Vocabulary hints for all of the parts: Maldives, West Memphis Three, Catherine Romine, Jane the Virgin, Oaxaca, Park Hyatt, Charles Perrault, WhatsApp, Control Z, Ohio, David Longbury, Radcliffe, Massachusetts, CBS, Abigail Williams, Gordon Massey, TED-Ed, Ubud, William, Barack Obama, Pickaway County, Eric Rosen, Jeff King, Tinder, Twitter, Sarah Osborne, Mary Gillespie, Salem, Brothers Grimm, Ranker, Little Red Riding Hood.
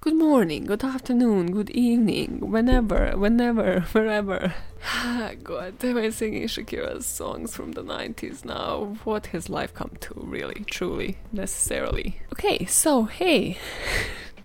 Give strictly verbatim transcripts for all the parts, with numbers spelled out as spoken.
Good morning, good afternoon, good evening, whenever, whenever, wherever. God, am I singing Shakira's songs from the nineties now? What has life come to, really, truly, necessarily? Okay, so, hey,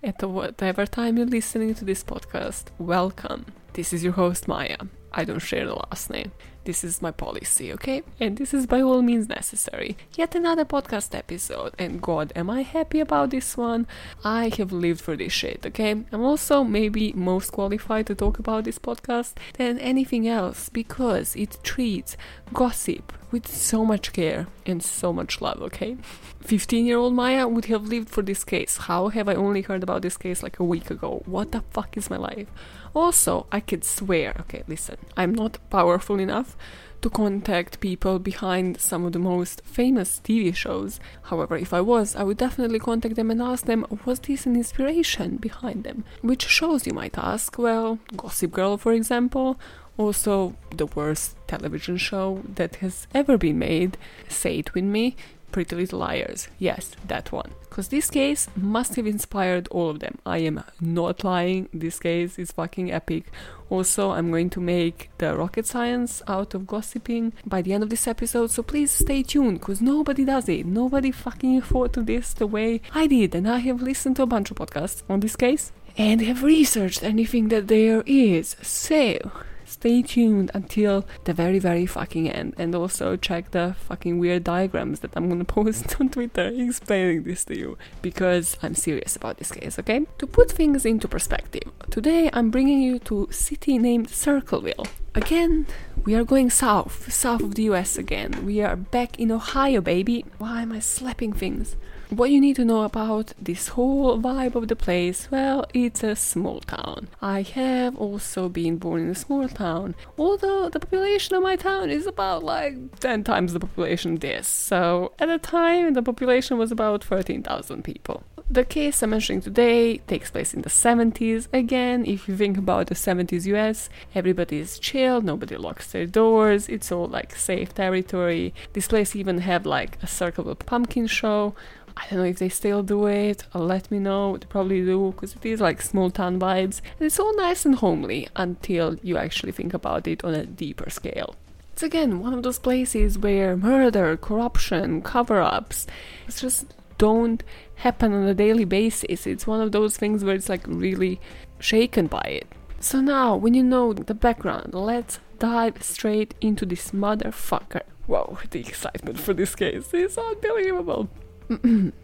at whatever time you're listening to this podcast, welcome. This is your host, Maya. I don't share the last name. This is my policy, okay? And this is by all means necessary. Yet another podcast episode, and God, am I happy about this one? I have lived for this shit, okay? I'm also maybe most qualified to talk about this podcast than anything else because it treats gossip with so much care and so much love, okay? fifteen-year-old Maya would have lived for this case. How have I only heard about this case like a week ago? What the fuck is my life? Also, I could swear, okay, listen, I'm not powerful enough to contact people behind some of the most famous T V shows. However, if I was, I would definitely contact them and ask them, was this an inspiration behind them? Which shows, you might ask? Well, Gossip Girl, for example, also the worst television show that has ever been made, say it with me, Pretty Little Liars. Yes, that one. Because this case must have inspired all of them. I am not lying. This case is fucking epic. Also, I'm going to make the rocket science out of gossiping by the end of this episode, so please stay tuned, because nobody does it. Nobody fucking thought of this the way I did, and I have listened to a bunch of podcasts on this case, and have researched anything that there is. So, stay tuned until the very, very fucking end, and also check the fucking weird diagrams that I'm gonna post on Twitter explaining this to you, because I'm serious about this case, okay? To put things into perspective, today I'm bringing you to a city named Circleville. Again, we are going south, south of the U S again. We are back in Ohio, baby. Why am I slapping things? What you need to know about this whole vibe of the place, well, it's a small town. I have also been born in a small town, although the population of my town is about like ten times the population of this. So at the time, the population was about thirteen thousand people. The case I'm mentioning today takes place in the seventies. Again, if you think about the seventies U S, everybody is chill, nobody locks their doors, it's all like safe territory. This place even had like a Circleville pumpkin show. I don't know if they still do it, let me know, they probably do, because it is like small town vibes, and it's all nice and homely until you actually think about it on a deeper scale. It's again one of those places where murder, corruption, cover-ups, it's just don't happen on a daily basis. It's one of those things where it's like really shaken by it. So now, when you know the background, let's dive straight into this motherfucker. Whoa, the excitement for this case is unbelievable.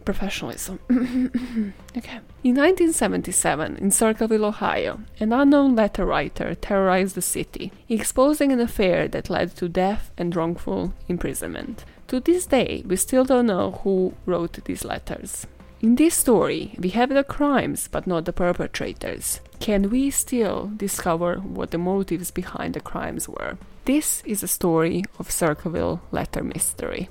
Professionalism. Okay. In nineteen seventy-seven, in Circleville, Ohio, an unknown letter writer terrorized the city, exposing an affair that led to death and wrongful imprisonment. To this day, we still don't know who wrote these letters. In this story, we have the crimes, but not the perpetrators. Can we still discover what the motives behind the crimes were? This is a story of Circleville letter mystery.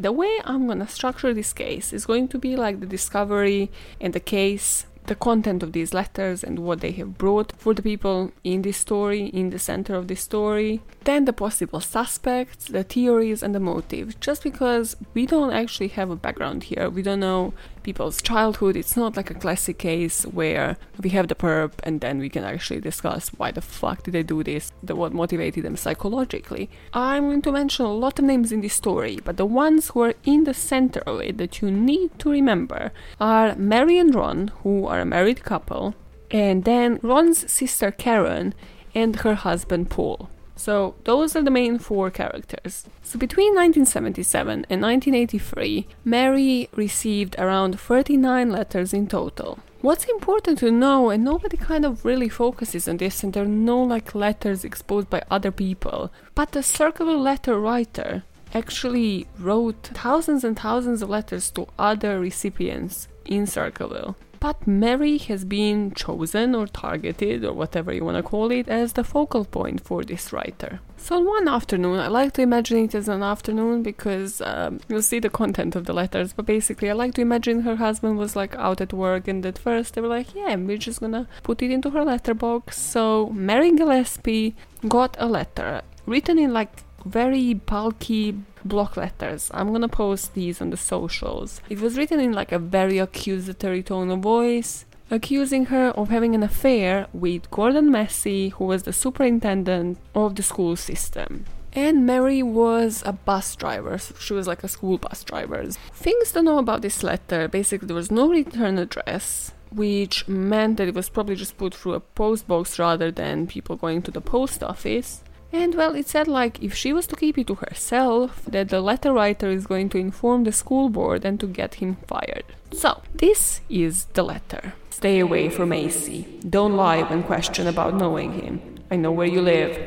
The way I'm gonna structure this case is going to be like the discovery and the case, the content of these letters and what they have brought for the people in this story, in the center of this story, then the possible suspects, the theories and the motive, just because we don't actually have a background here, we don't know people's childhood, it's not like a classic case where we have the perp and then we can actually discuss why the fuck did they do this, the, what motivated them psychologically. I'm going to mention a lot of names in this story, but the ones who are in the center of it that you need to remember are Mary and Ron, who are a married couple, and then Ron's sister Karen and her husband Paul. So those are the main four characters. So between nineteen seventy-seven and nineteen eighty-three, Mary received around thirty-nine letters in total. What's important to know, and nobody kind of really focuses on this, and there are no like letters exposed by other people, but the Circleville letter writer actually wrote thousands and thousands of letters to other recipients in Circleville. But Mary has been chosen or targeted or whatever you want to call it as the focal point for this writer. So one afternoon, I like to imagine it as an afternoon because um, you'll see the content of the letters, but basically I like to imagine her husband was like out at work, and at first they were like, yeah, we're just gonna put it into her letterbox. So Mary Gillespie got a letter written in like very bulky block letters. I'm gonna post these on the socials. It was written in like a very accusatory tone of voice, accusing her of having an affair with Gordon Massey, who was the superintendent of the school system. And Mary was a bus driver, so she was like a school bus driver. Things to know about this letter: basically there was no return address, which meant that it was probably just put through a post box rather than people going to the post office. And well, it said like if she was to keep it to herself, that the letter writer is going to inform the school board and to get him fired. So this is the letter. Stay away from A C. Don't lie when questioned about knowing him. I know where you live.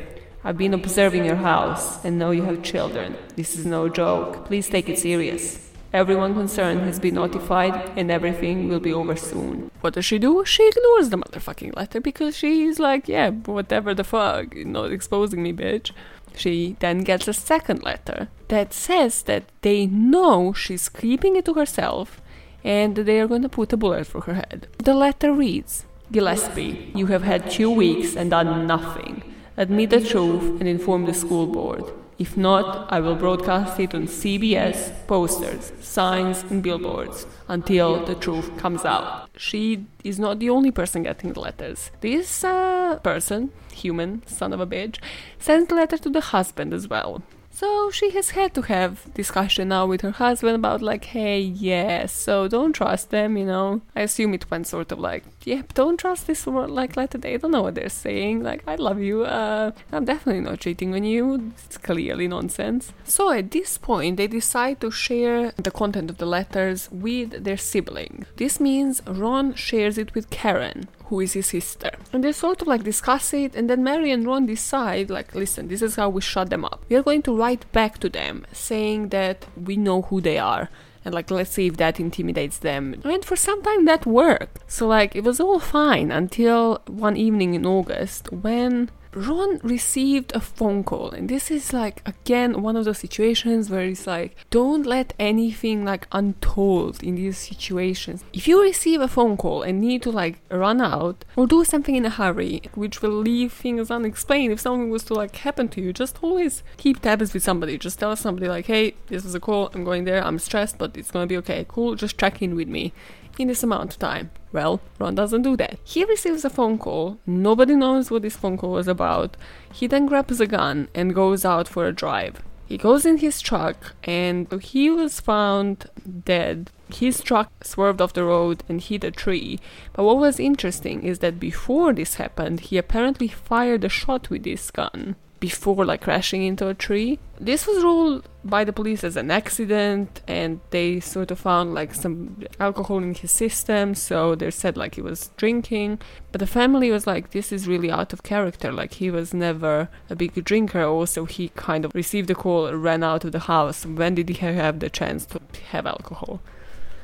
I've been observing your house and know you have children. This is no joke. Please take it serious. Everyone concerned has been notified and everything will be over soon. What does she do? She ignores the motherfucking letter because she's like, yeah, whatever the fuck, you're not exposing me, bitch. She then gets a second letter that says that they know she's keeping it to herself and they are going to put a bullet through her head. The letter reads, Gillespie, you have had two weeks and done nothing. Admit the truth and inform the school board. If not, I will broadcast it on C B S, posters, signs and billboards until the truth comes out. She is not the only person getting the letters. This uh, person, human, son of a bitch, sends the letter to the husband as well. So she has had to have discussion now with her husband about like, hey, yeah, so don't trust them, you know. I assume it went sort of like, yep, yeah, don't trust this like letter. They don't know what they're saying. Like, I love you. Uh, I'm definitely not cheating on you. It's clearly nonsense. So at this point, they decide to share the content of the letters with their sibling. This means Ron shares it with Karen, who is his sister. And they sort of like discuss it, and then Mary and Ron decide, like, listen, this is how we shut them up. We are going to write back to them saying that we know who they are. And like, let's see if that intimidates them. And for some time that worked. So like, it was all fine until one evening in August when Ron received a phone call, and this is like again one of those situations where it's like, don't let anything like untold in these situations. If you receive a phone call and need to like run out or do something in a hurry, which will leave things unexplained, if something was to like happen to you, just always keep tabs with somebody. Just tell somebody like, hey, this was a call, I'm going there, I'm stressed, but it's gonna be okay, cool, just check in with me in this amount of time. Well, Ron doesn't do that. He receives a phone call. Nobody knows what this phone call was about. He then grabs a gun and goes out for a drive. He goes in his truck and he was found dead. His truck swerved off the road and hit a tree. But what was interesting is that before this happened, he apparently fired a shot with this gun before like crashing into a tree. This was ruled by the police as an accident, and they sort of found like some alcohol in his system, so they said like he was drinking. But the family was like, this is really out of character, like he was never a big drinker. Also, he kind of received the call, ran out of the house. When did he have the chance to have alcohol?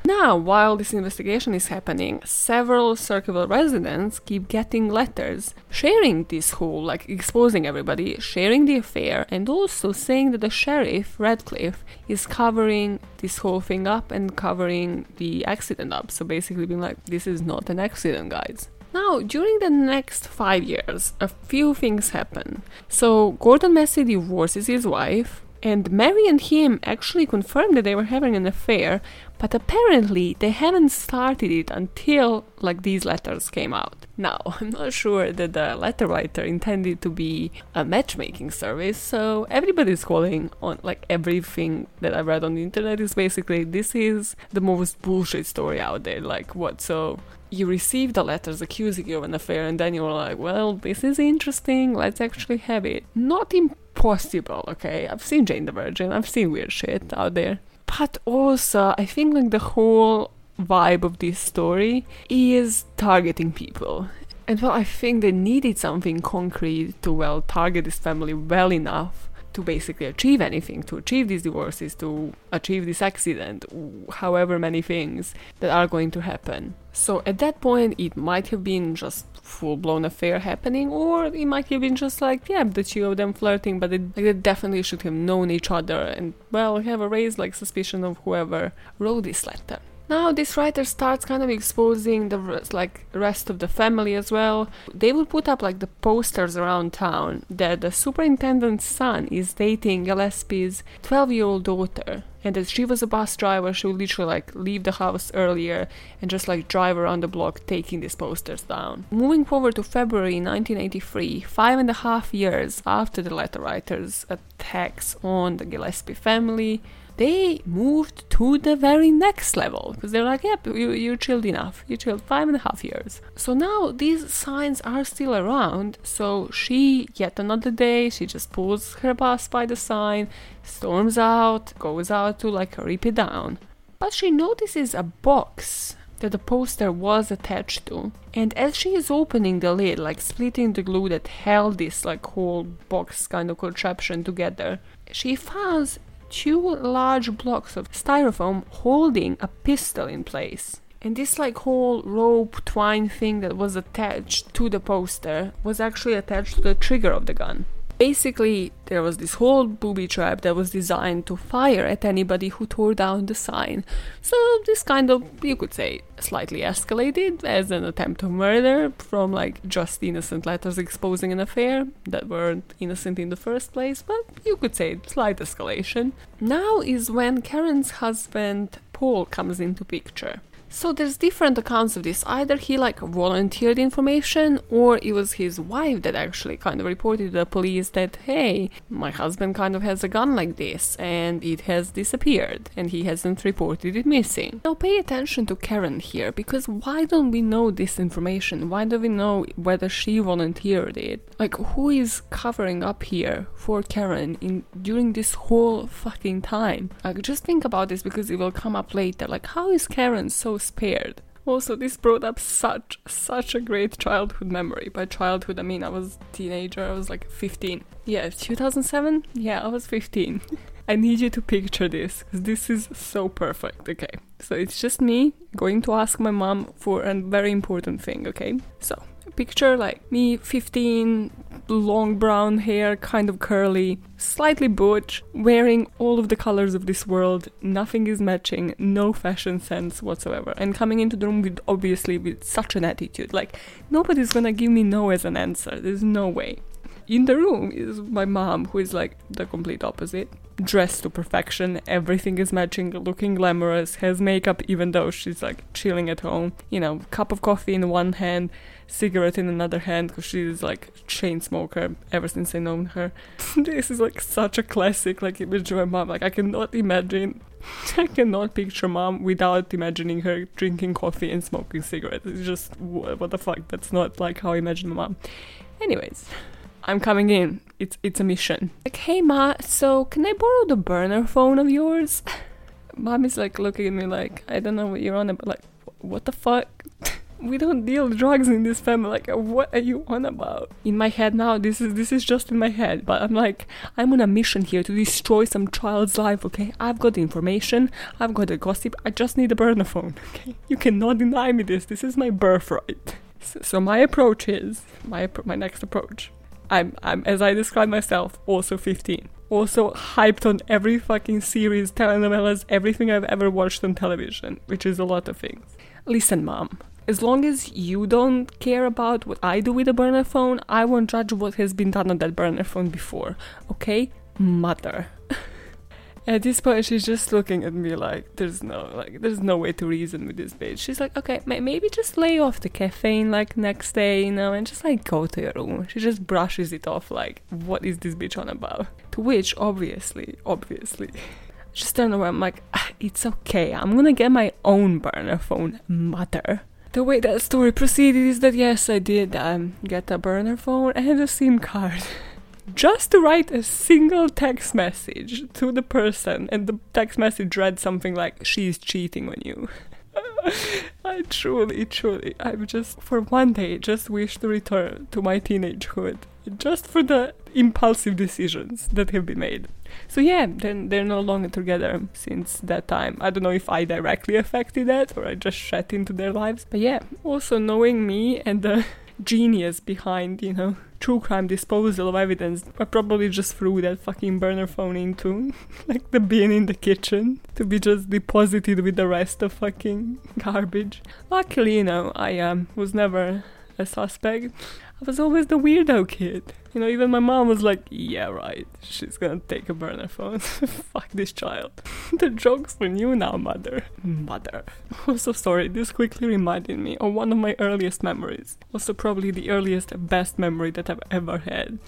Now, while this investigation is happening, several Circleville residents keep getting letters sharing this whole, like, exposing everybody, sharing the affair, and also saying that the sheriff, Radcliffe, is covering this whole thing up and covering the accident up. So basically being like, this is not an accident, guys. Now, during the next five years, a few things happen. So Gordon Massey divorces his wife, and Mary and him actually confirmed that they were having an affair, but apparently they haven't started it until like these letters came out. Now, I'm not sure that the letter writer intended to be a matchmaking service, so everybody's calling on like everything that I read on the internet is basically, this is the most bullshit story out there. Like, what? So you received the letters accusing you of an affair, and then you were like, well, this is interesting, let's actually have it. Not impossible, okay? I've seen Jane the Virgin, I've seen weird shit out there. But also, I think like the whole vibe of this story is targeting people. And well, I think they needed something concrete to well target this family well enough to basically achieve anything, to achieve these divorces, to achieve this accident, however many things that are going to happen. So at that point, it might have been just full-blown affair happening, or it might have been just like, yeah, the two of them flirting, but they, like, they definitely should have known each other and, well, have a raised, like, suspicion of whoever wrote this letter. Now this writer starts kind of exposing the rest, like rest of the family as well. They will put up like the posters around town that the superintendent's son is dating Gillespie's twelve-year-old daughter, and that she was a bus driver. She would literally like leave the house earlier and just like drive around the block taking these posters down. Moving forward to February nineteen eighty-three, five and a half years after the letter writer's attacks on the Gillespie family, they moved to the very next level, because they're like, yep, you, you chilled enough. You chilled five and a half years. So now these signs are still around. So she, yet another day, she just pulls her bus by the sign, storms out, goes out to like rip it down. But she notices a box that the poster was attached to. And as she is opening the lid, like splitting the glue that held this like whole box kind of contraption together, she finds two large blocks of styrofoam holding a pistol in place. And this like whole rope twine thing that was attached to the poster was actually attached to the trigger of the gun. Basically, there was this whole booby trap that was designed to fire at anybody who tore down the sign. So this kind of, you could say, slightly escalated as an attempt to murder from like just innocent letters exposing an affair that weren't innocent in the first place, but you could say slight escalation. Now is when Karen's husband, Paul, comes into picture. So there's different accounts of this. Either he like volunteered information, or it was his wife that actually kind of reported to the police that, hey, my husband kind of has a gun like this and it has disappeared and he hasn't reported it missing. Now pay attention to Karen here, because why don't we know this information? Why don't we know whether she volunteered it? Like, who is covering up here for Karen in during this whole fucking time? Like, just think about this, because it will come up later. Like, how is Karen so spared? Also, this brought up such such a great childhood memory. By childhood, I mean I was a teenager. I was like fifteen. Yeah, two thousand seven? Yeah, I was fifteen. I need you to picture this, because this is so perfect. Okay, so it's just me going to ask my mom for a very important thing. Okay, so picture like me, fifteen, long brown hair, kind of curly, slightly butch, wearing all of the colors of this world, nothing is matching, no fashion sense whatsoever, and coming into the room with obviously with such an attitude, like, nobody's gonna give me no as an answer, there's no way. In the room is my mom, who is like the complete opposite, dressed to perfection, everything is matching, looking glamorous, has makeup even though she's like chilling at home, you know, cup of coffee in one hand, cigarette in another hand, because she's like a chain smoker ever since I known her. This is like such a classic like image of my mom. Like, I cannot imagine, I cannot picture mom without imagining her drinking coffee and smoking cigarettes. It's just, what the fuck, that's not like how I imagine mom. Anyways, I'm coming in. It's it's a mission. Like, hey ma, so can I borrow the burner phone of yours? Mom is like looking at me like, I don't know what you're on about. Like, what the fuck? We don't deal drugs in this family. Like, what are you on about? In my head now, this is this is just in my head. But I'm like, I'm on a mission here to destroy some child's life, okay? I've got the information. I've got the gossip. I just need a burner phone, okay? You cannot deny me this. This is my birthright. So, so my approach is, my my next approach. I'm, I'm, as I describe myself, also fifteen. Also hyped on every fucking series, telenovelas, everything I've ever watched on television, which is a lot of things. Listen, mom, as long as you don't care about what I do with a burner phone, I won't judge what has been done on that burner phone before. Okay? Mother. At this point, she's just looking at me like, there's no, like, there's no way to reason with this bitch. She's like, okay, ma- maybe just lay off the caffeine, like, next day, you know, and just, like, go to your room. She just brushes it off, like, what is this bitch on about? To which, obviously, obviously, just turn around, I'm like, ah, it's okay, I'm gonna get my own burner phone, mother. The way that story proceeded is that, yes, I did um, get a burner phone and a SIM card. Just to write a single text message to the person, and the text message read something like, she's cheating on you. I truly, truly, I just, for one day, just wish to return to my teenagehood just for the impulsive decisions that have been made. So yeah, then they're no longer together since that time. I don't know if I directly affected that or I just shat into their lives. But yeah, also knowing me and the genius behind, you know, true crime disposal of evidence, I probably just threw that fucking burner phone into, like, the bin in the kitchen to be just deposited with the rest of fucking garbage. Luckily, you know, I um, was never a suspect. I was always the weirdo kid. You know, even my mom was like, yeah, right, she's gonna take a burner phone. Fuck this child. The joke's on you now, mother. Mother. Also, sorry, this quickly reminded me of one of my earliest memories. Also, probably the earliest, best memory that I've ever had,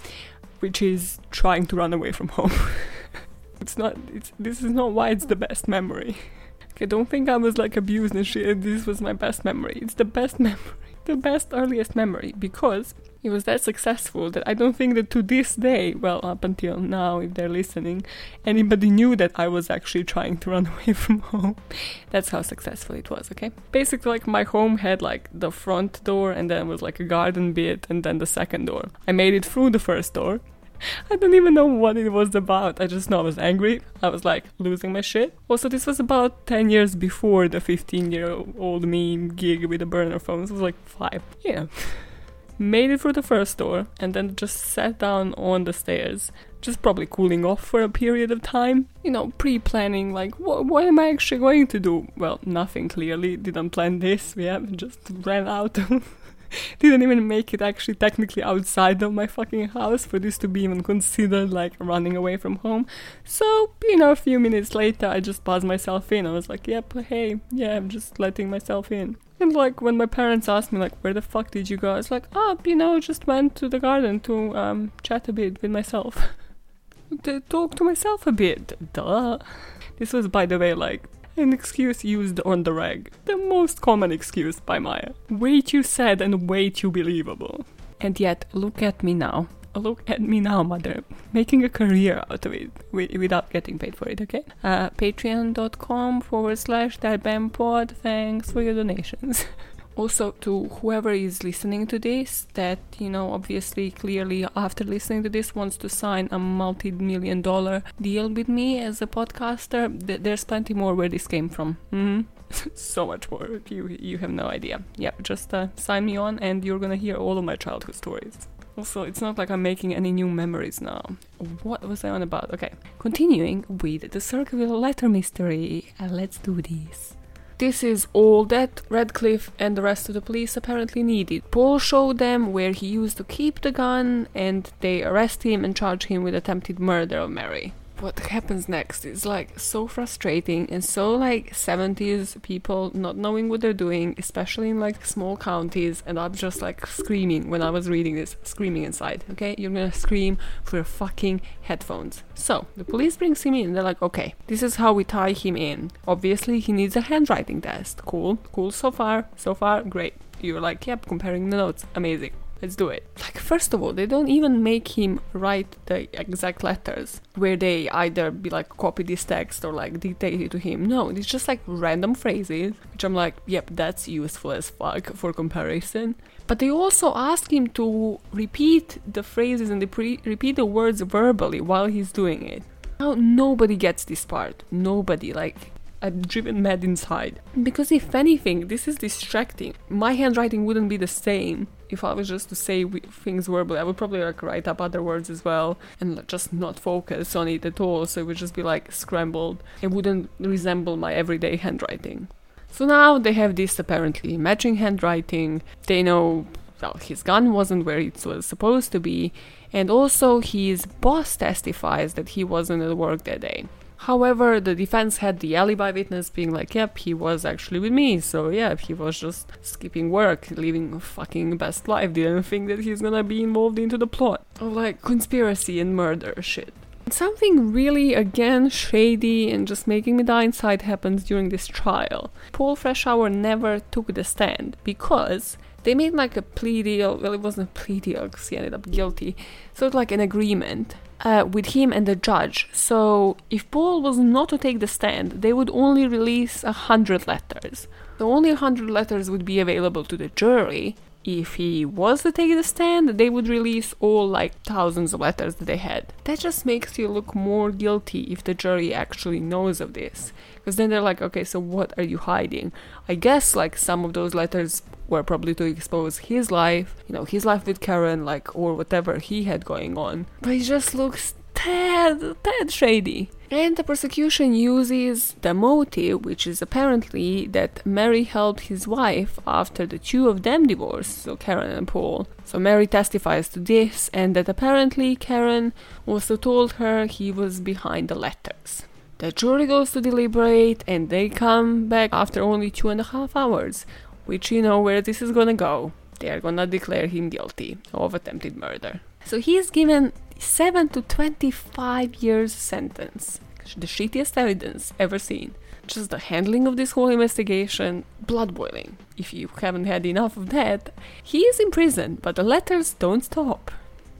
which is trying to run away from home. It's not, it's, this is not why it's the best memory. Okay, don't think I was, like, abused and shit. This was my best memory. It's the best memory. The best earliest memory, because it was that successful that I don't think that to this day, well, up until now, if they're listening, anybody knew that I was actually trying to run away from home. That's how successful it was, okay? Basically, like, my home had, like, the front door, and then was, like, a garden bit, and then the second door. I made it through the first door. I don't even know what it was about. I just know I was angry. I was, like, losing my shit. Also, this was about ten years before the fifteen-year-old me gig with the burner phones. It was, like, five. Yeah. Made it through the first door and then just sat down on the stairs. Just probably cooling off for a period of time. You know, pre-planning, like, what, what am I actually going to do? Well, nothing, clearly. Didn't plan this. Yeah, just ran out. Didn't even make it actually technically outside of my fucking house for this to be even considered, like, running away from home. So, you know, a few minutes later, I just buzzed myself in. I was like, yep, hey, yeah, I'm just letting myself in. And, like, when my parents asked me, like, where the fuck did you go? I was like, oh, you know, just went to the garden to um, chat a bit with myself. To talk to myself a bit. Duh. This was, by the way, like, an excuse used on the reg. The most common excuse by Maya. Way too sad and way too believable. And yet, look at me now. Look at me now, mother. Making a career out of it wi- without getting paid for it, okay? Uh, Patreon.com forward slash pod. Thanks for your donations. Also, to whoever is listening to this, that, you know, obviously, clearly, after listening to this, wants to sign a multi-million dollar deal with me as a podcaster, th- there's plenty more where this came from. Mm-hmm. So much more. You, you have no idea. Yeah, just uh, sign me on and you're gonna hear all of my childhood stories. Also, it's not like I'm making any new memories now. What was I on about? Okay, continuing with the Circleville letter mystery. Uh, let's do this. This is all that Radcliffe and the rest of the police apparently needed. Paul showed them where he used to keep the gun, and they arrest him and charge him with attempted murder of Mary. What happens next is, like, so frustrating and so, like, seventies people not knowing what they're doing, especially in, like, small counties, and I'm just, like, screaming when I was reading this, screaming inside, okay? You're gonna scream for your fucking headphones. So, the police brings him in, they're like, okay, this is how we tie him in. Obviously, he needs a handwriting test. Cool, cool so far, so far, great. You're like, yep, comparing the notes, amazing. Let's do it. Like, first of all, they don't even make him write the exact letters where they either be like, copy this text or like dictate it to him. No, it's just like random phrases, which I'm like, yep, that's useful as fuck for comparison. But they also ask him to repeat the phrases and they pre- repeat the words verbally while he's doing it. Now, nobody gets this part. Nobody, like... I'm driven mad inside. Because if anything, this is distracting. My handwriting wouldn't be the same if I was just to say things verbally. I would probably like write up other words as well and just not focus on it at all. So it would just be like scrambled. It wouldn't resemble my everyday handwriting. So now they have this apparently matching handwriting. They know, well, his gun wasn't where it was supposed to be. And also his boss testifies that he wasn't at work that day. However, the defense had the alibi witness being like, yep, he was actually with me, so yeah, he was just skipping work, living a fucking best life, didn't think that he's gonna be involved into the plot. Or like, conspiracy and murder shit. Something really, again, shady and just making me die inside happens during this trial. Paul Freshour never took the stand, because... they made like a plea deal, well it wasn't a plea deal because he ended up guilty, so it's like an agreement uh, with him and the judge. So if Paul was not to take the stand, they would only release a hundred letters. So only a hundred letters would be available to the jury, if he was to take the stand, they would release all, like, thousands of letters that they had. That just makes you look more guilty if the jury actually knows of this. Because then they're like, okay, so what are you hiding? I guess, like, some of those letters were probably to expose his life, you know, his life with Karen, like, or whatever he had going on. But it just looks tad, tad shady. And the prosecution uses the motive, which is apparently that Mary helped his wife after the two of them divorced, so Karen and Paul. So Mary testifies to this, and that apparently Karen also told her he was behind the letters. The jury goes to deliberate, and they come back after only two and a half hours, which you know where this is gonna go. They are gonna declare him guilty of attempted murder. So he is given seven to twenty-five years sentence. The shittiest evidence ever seen. Just the handling of this whole investigation, blood boiling. If you haven't had enough of that, he is in prison, but the letters don't stop.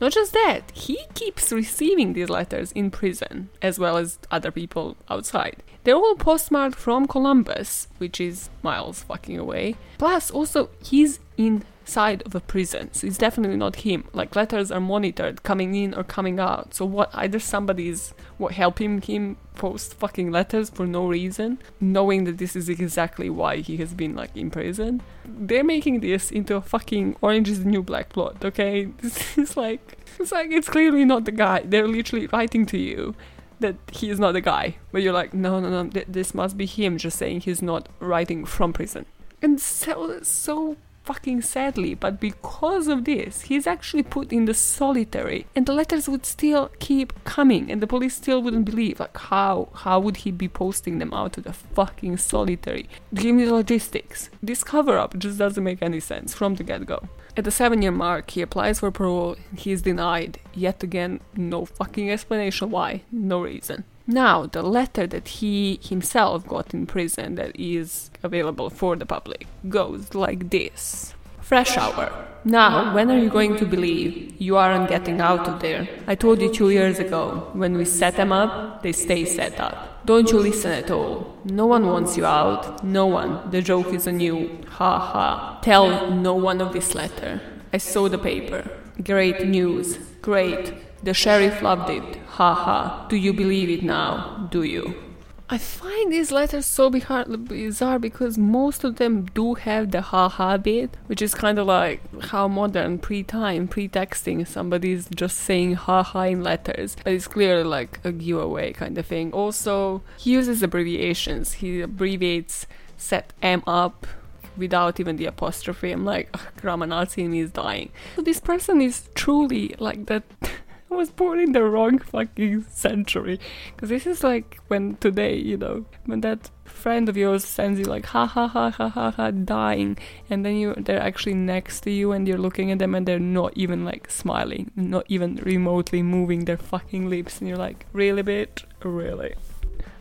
Not just that, he keeps receiving these letters in prison, as well as other people outside. They're all postmarked from Columbus, which is miles fucking away. Plus, also, he's inside of a prison, so it's definitely not him. Like, letters are monitored, coming in or coming out. So what, either somebody's what, helping him post fucking letters for no reason, knowing that this is exactly why he has been, like, in prison. They're making this into a fucking Orange is the New Black plot, okay? This is like, it's like, it's clearly not the guy. They're literally writing to you that he is not the guy, but you're like, no, no, no, th- this must be him just saying he's not writing from prison. And so, so fucking sadly, but because of this, he's actually put in the solitary, and the letters would still keep coming, and the police still wouldn't believe, like, how, how would he be posting them out to the fucking solitary? Give me the logistics. This cover-up just doesn't make any sense from the get-go. At the seven-year mark, he applies for parole, and he is denied. Yet again, no fucking explanation why, no reason. Now, the letter that he himself got in prison that is available for the public goes like this. Freshour. Now, when are you going to believe? You aren't getting out of there. I told you two years ago, when we set them up, they stay set up. Don't you listen at all. No one wants you out. No one. The joke is on you. Ha ha. Tell no one of this letter. I saw the paper. Great news. Great. The sheriff loved it. Ha ha. Do you believe it now? Do you? I find these letters so bizarre because most of them do have the ha-ha bit, which is kind of like how modern, pre-time, pre-texting, somebody's just saying ha-ha in letters. But it's clearly like a giveaway kind of thing. Also, he uses abbreviations. He abbreviates set M up without even the apostrophe. I'm like, ugh, grammar Nazi in me is dying. So this person is truly like that... was born in the wrong fucking century, because this is like when today, you know, when that friend of yours sends you like ha ha ha ha ha ha dying, and then you they're actually next to you and you're looking at them and they're not even like smiling, not even remotely moving their fucking lips, and you're like, really, bitch, really.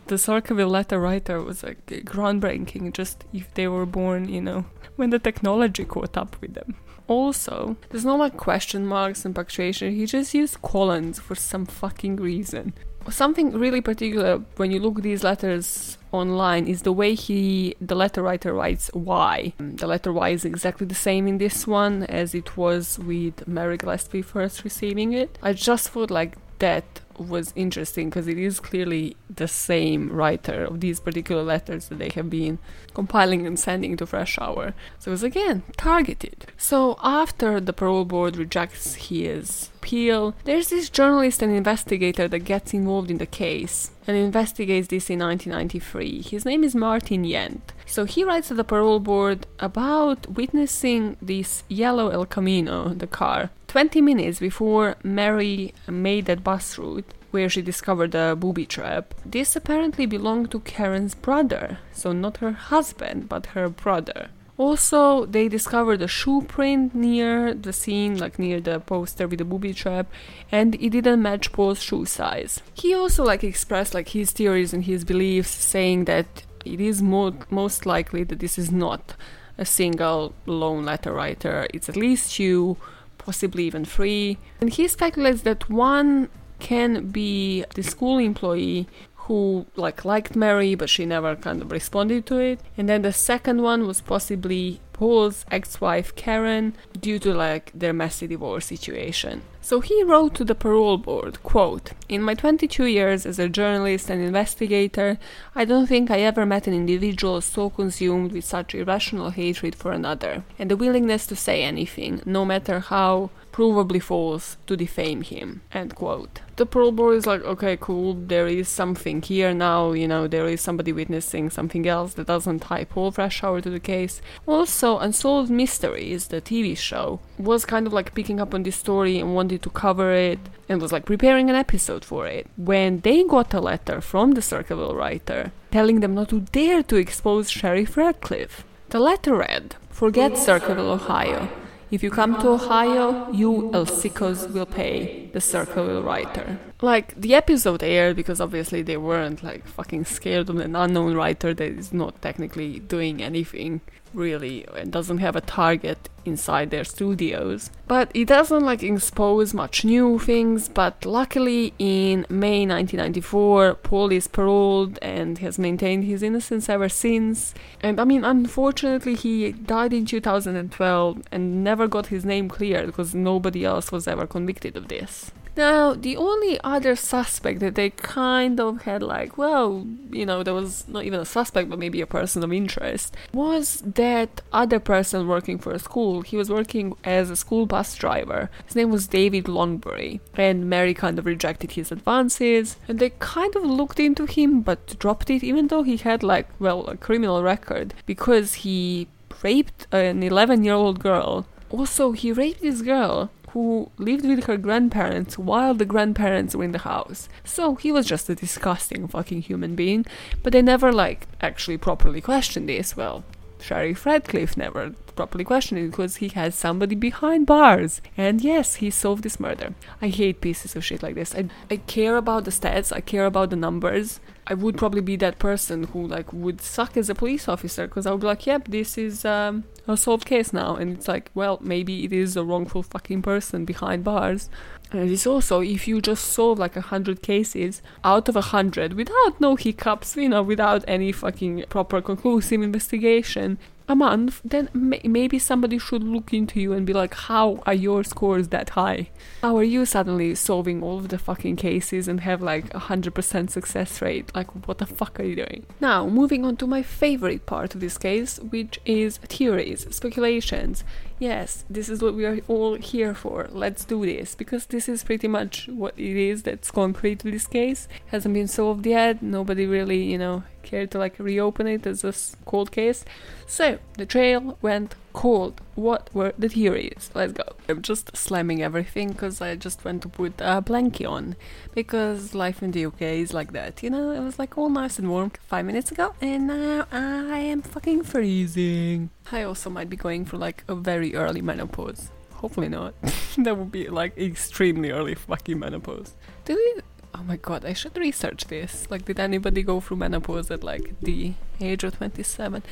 The Circleville letter writer was like groundbreaking, just if they were born, you know, when the technology caught up with them. Also, there's no like question marks and punctuation, he just used colons for some fucking reason. Something really particular when you look at these letters online is the way he, the letter writer writes Y. The letter Y is exactly the same in this one as it was with Mary Gillespie first receiving it. I just thought like that was interesting because it is clearly the same writer of these particular letters that they have been compiling and sending to Freshour. So it was again targeted. So after the parole board rejects his appeal, there's this journalist and investigator that gets involved in the case and investigates this in nineteen ninety-three. His name is Martin Yant. So he writes to the parole board about witnessing this yellow El Camino, the car, twenty minutes before Mary made that bus route where she discovered a booby trap. This apparently belonged to Karen's brother, so not her husband, but her brother. Also, they discovered a shoe print near the scene, like near the poster with the booby trap, and it didn't match Paul's shoe size. He also like expressed like his theories and his beliefs, saying that it is mo- most likely that this is not a single lone letter writer, it's at least two, possibly even three. And he speculates that one can be the school employee who like liked Mary, but she never kind of responded to it. And then the second one was possibly Paul's ex-wife Karen, due to like their messy divorce situation. So he wrote to the parole board, quote, "In my twenty-two years as a journalist and investigator, I don't think I ever met an individual so consumed with such irrational hatred for another, and the willingness to say anything, no matter how provably false, to defame him," end quote. The parole board is like, okay, cool, there is something here now, you know, there is somebody witnessing something else that doesn't tie Paul Freshour to the case. Also, Unsolved Mysteries, the T V show, was kind of like picking up on this story and wanted to cover it, and was like preparing an episode for it, when they got a letter from the Circleville writer telling them not to dare to expose Sheriff Radcliffe. The letter read, "Forget Circleville, Ohio. If you come to Ohio, you El Sicos will pay, the Circleville writer." Like, the episode aired because obviously they weren't like fucking scared of an unknown writer that is not technically doing anything really and doesn't have a target inside their studios. But it doesn't like expose much new things, but luckily in May nineteen ninety-four Paul is paroled and has maintained his innocence ever since. And I mean, unfortunately he died in two thousand twelve and never got his name cleared because nobody else was ever convicted of this. Now, the only other suspect that they kind of had like, well, you know, there was not even a suspect, but maybe a person of interest, was that other person working for a school. He was working as a school bus driver. His name was David Longbury, and Mary kind of rejected his advances, and they kind of looked into him, but dropped it, even though he had like, well, a criminal record, because he raped an eleven-year-old girl. Also, he raped this girl who lived with her grandparents while the grandparents were in the house. So he was just a disgusting fucking human being, but they never like actually properly questioned this. Well, Sheriff Radcliffe never properly questioned it because he had somebody behind bars. And yes, he solved this murder. I hate pieces of shit like this. I, I care about the stats, I care about the numbers. I would probably be that person who like would suck as a police officer, because I would be like, yep, this is um, a solved case now. And it's like, well, maybe it is a wrongful fucking person behind bars. And it's also, if you just solve like a hundred cases out of a hundred without no hiccups, you know, without any fucking proper conclusive investigation a month, then may- maybe somebody should look into you and be like, how are your scores that high? How are you suddenly solving all of the fucking cases and have like a hundred percent success rate? Like, what the fuck are you doing? Now, moving on to my favorite part of this case, which is theories, speculations. Yes, this is what we are all here for. Let's do this, because this is pretty much what it is that's concrete to this case. Hasn't been solved yet. Nobody really, you know, cared to like reopen it as a cold case. So the trail went cold. What were the theories? Let's go. I'm just slamming everything because I just went to put a blankie on, because life in the U K is like that, you know. It was like all nice and warm five minutes ago, and now I am fucking freezing. I also might be going for like a very early menopause. Hopefully not. That would be like extremely early fucking menopause. Do we? Oh my god, I should research this. Like, did anybody go through menopause at like the age of twenty-seven?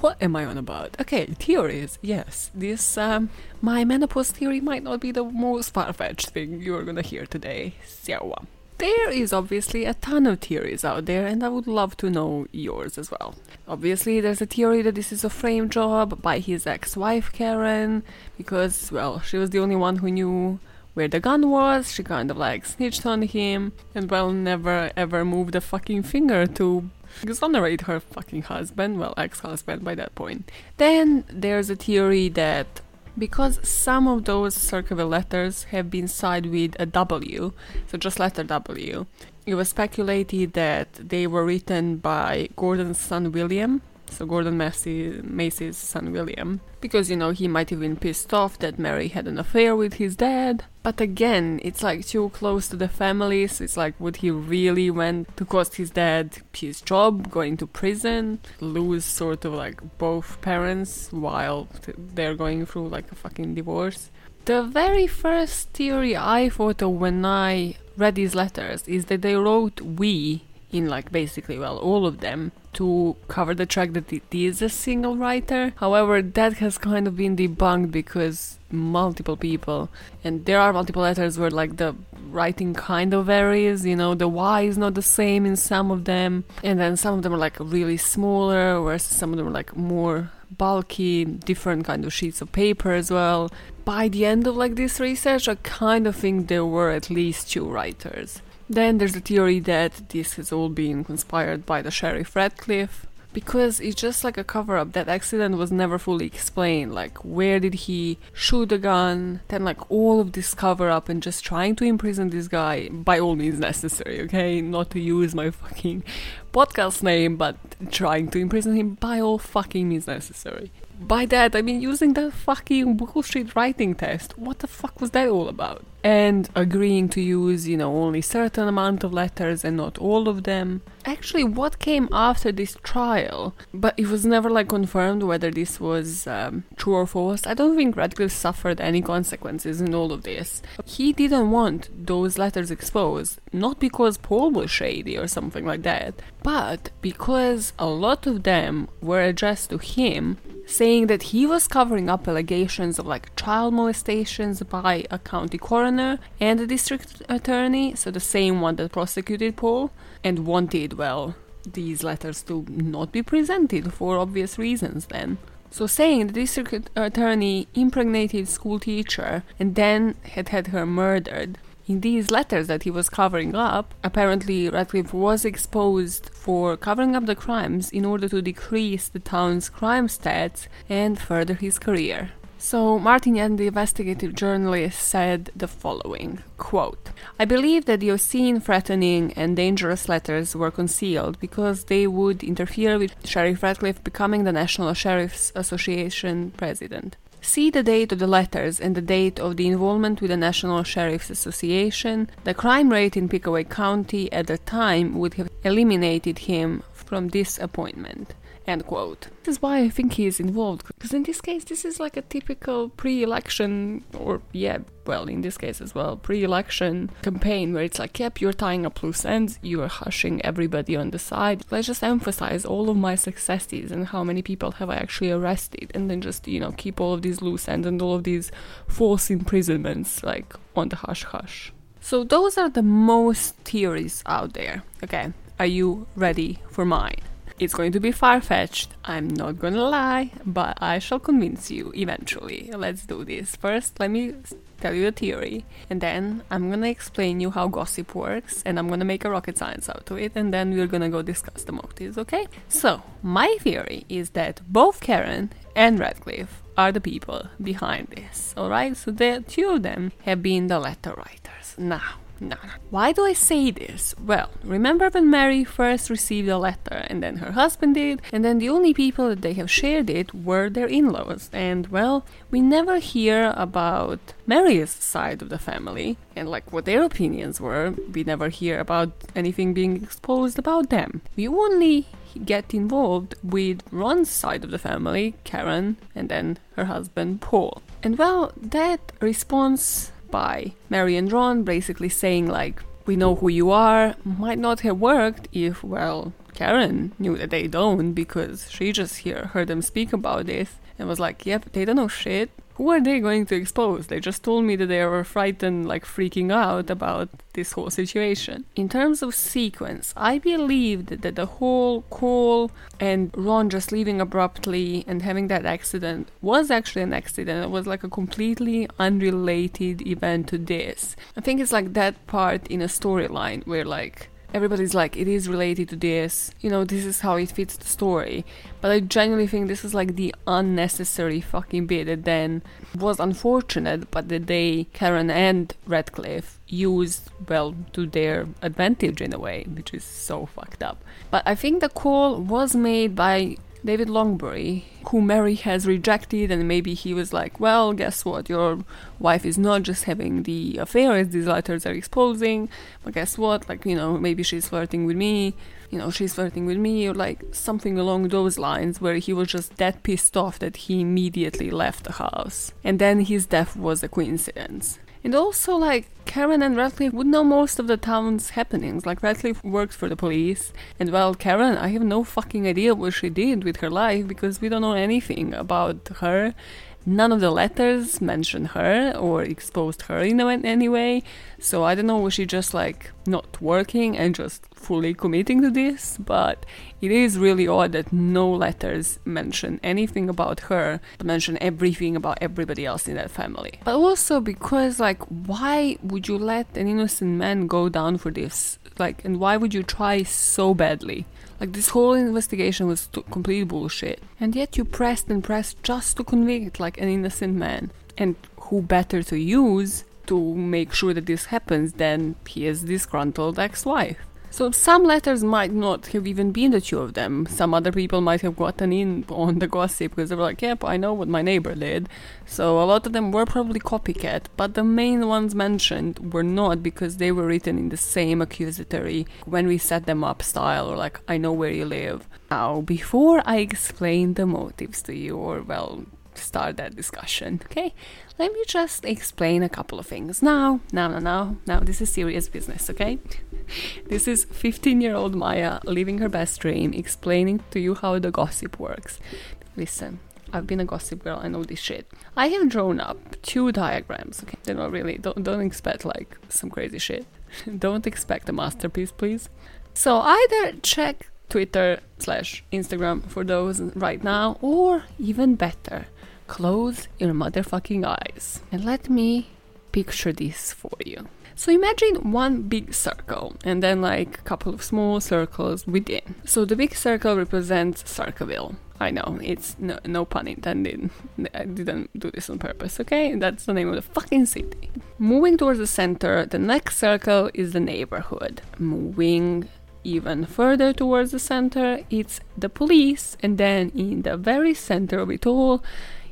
What am I on about? Okay, theories. Yes, this um my menopause theory might not be the most far-fetched thing you're gonna hear today. So um, there is obviously a ton of theories out there, and I would love to know yours as well. Obviously, there's a theory that this is a frame job by his ex-wife Karen, because, well, she was the only one who knew where the gun was. She kind of like snitched on him, and well, never ever moved a fucking finger to exonerate her fucking husband, well, ex-husband by that point. Then there's a theory that because some of those Circleville letters have been signed with a W, so just letter W, it was speculated that they were written by Gordon's son William. So Gordon Massey, Massey's son William, because, you know, he might have been pissed off that Mary had an affair with his dad. But again, it's like too close to the family, so it's like, would he really went to cost his dad his job, going to prison, lose sort of like both parents while they're going through like a fucking divorce? The very first theory I thought of when I read these letters is that they wrote "we" in like basically, well, all of them, to cover the track that it is a single writer. However, that has kind of been debunked because multiple people, and there are multiple letters where like the writing kind of varies, you know, the Y is not the same in some of them, and then some of them are like really smaller, whereas some of them are like more bulky, different kind of sheets of paper as well. By the end of like this research, I kind of think there were at least two writers. Then there's the theory that this has all been conspired by the Sheriff Radcliffe, because it's just like a cover-up. That accident was never fully explained, like where did he shoot the gun, then like all of this cover-up and just trying to imprison this guy, by all means necessary, okay, not to use my fucking podcast name, but trying to imprison him by all fucking means necessary. By that, I mean using that fucking bullshit writing test. What the fuck was that all about? And agreeing to use, you know, only certain amount of letters and not all of them. Actually, what came after this trial? But it was never, like, confirmed whether this was um, true or false. I don't think Radcliffe suffered any consequences in all of this. He didn't want those letters exposed. Not because Paul was shady or something like that, but because a lot of them were addressed to him, saying that he was covering up allegations of like child molestations by a county coroner and a district attorney, so the same one that prosecuted Paul, and wanted, well, these letters to not be presented for obvious reasons then. So saying the district attorney impregnated school teacher and then had had her murdered. In these letters that he was covering up, apparently Radcliffe was exposed for covering up the crimes in order to decrease the town's crime stats and further his career. So Martin Yant, the investigative journalist, said the following, quote, "I believe that the obscene, threatening and dangerous letters were concealed because they would interfere with Sheriff Radcliffe becoming the National Sheriff's Association president. See the date of the letters and the date of the involvement with the National Sheriff's Association. The crime rate in Pickaway County at the time would have eliminated him from this appointment." End quote. This is why I think he is involved, because in this case this is like a typical pre-election, or yeah, well, in this case as well, pre-election campaign where it's like, yep, you're tying up loose ends, you are hushing everybody on the side. Let's just emphasize all of my successes and how many people have I actually arrested, and then just, you know, keep all of these loose ends and all of these false imprisonments like on the hush-hush. So those are the most theories out there. Okay, are you ready for mine? It's going to be far-fetched, I'm not gonna lie, but I shall convince you eventually. Let's do this. First, let me tell you the theory, and then I'm gonna explain you how gossip works, and I'm gonna make a rocket science out of it, and then we're gonna go discuss the motives, okay? So, my theory is that both Karen and Radcliffe are the people behind this, alright? So the two of them have been the letter writers. Now, No, no. Why do I say this? Well, remember when Mary first received a letter, and then her husband did, and then the only people that they have shared it were their in-laws, and well, we never hear about Mary's side of the family, and like what their opinions were. We never hear about anything being exposed about them. We only get involved with Ron's side of the family, Karen, and then her husband, Paul. And well, that response by Mary and Ron basically saying like, we know who you are, might not have worked if, well, Karen knew that they don't, because she just hear, heard them speak about this and was like, yep, they don't know shit. Who are they going to expose? They just told me that they were frightened, like freaking out about this whole situation. In terms of sequence, I believed that the whole call and Ron just leaving abruptly and having that accident was actually an accident. It was like a completely unrelated event to this. I think it's like that part in a storyline where like everybody's like, it is related to this, you know, this is how it fits the story. But I genuinely think this is like the unnecessary fucking bit that then was unfortunate, but that they, Karen and Radcliffe, used, well, to their advantage in a way, which is so fucked up. But I think the call was made by David Longbury, who Mary has rejected, and maybe he was like, well, guess what, your wife is not just having the affair as these letters are exposing, but guess what, like, you know, maybe she's flirting with me, you know, she's flirting with me, or like something along those lines, where he was just that pissed off that he immediately left the house. And then his death was a coincidence. And also, like, Karen and Radcliffe would know most of the town's happenings. Like, Radcliffe worked for the police, and well, Karen, I have no fucking idea what she did with her life, because we don't know anything about her. None of the letters mention her or exposed her in any way. So I don't know, was she just like not working and just fully committing to this? But it is really odd that no letters mention anything about her, but mention everything about everybody else in that family. But also because, like, why would you let an innocent man go down for this? Like, and why would you try so badly? Like, this whole investigation was t- complete bullshit. And yet you pressed and pressed just to convict, like, an innocent man. And who better to use to make sure that this happens than his disgruntled ex-wife? So some letters might not have even been the two of them. Some other people might have gotten in on the gossip because they were like, yep, I know what my neighbor did. So a lot of them were probably copycat, but the main ones mentioned were not, because they were written in the same accusatory when we set them up style, or like, I know where you live. Now, before I explain the motives to you, or well, start that discussion, okay? Let me just explain a couple of things. Now, now, now, now, now, this is serious business, okay? This is fifteen-year-old Maya living her best dream, explaining to you how the gossip works. Listen, I've been a gossip girl, I know this shit. I have drawn up two diagrams, okay? They're not really, don't, don't expect, like, some crazy shit. Don't expect a masterpiece, please. So either check Twitter slash Instagram for those right now, or even better, close your motherfucking eyes and let me picture this for you. So imagine one big circle and then like a couple of small circles within. So the big circle represents Circleville. I know, it's no, no pun intended. I didn't do this on purpose, okay? That's the name of the fucking city. Moving towards the center, the next circle is the neighborhood. Moving even further towards the center, it's the police, and then in the very center of it all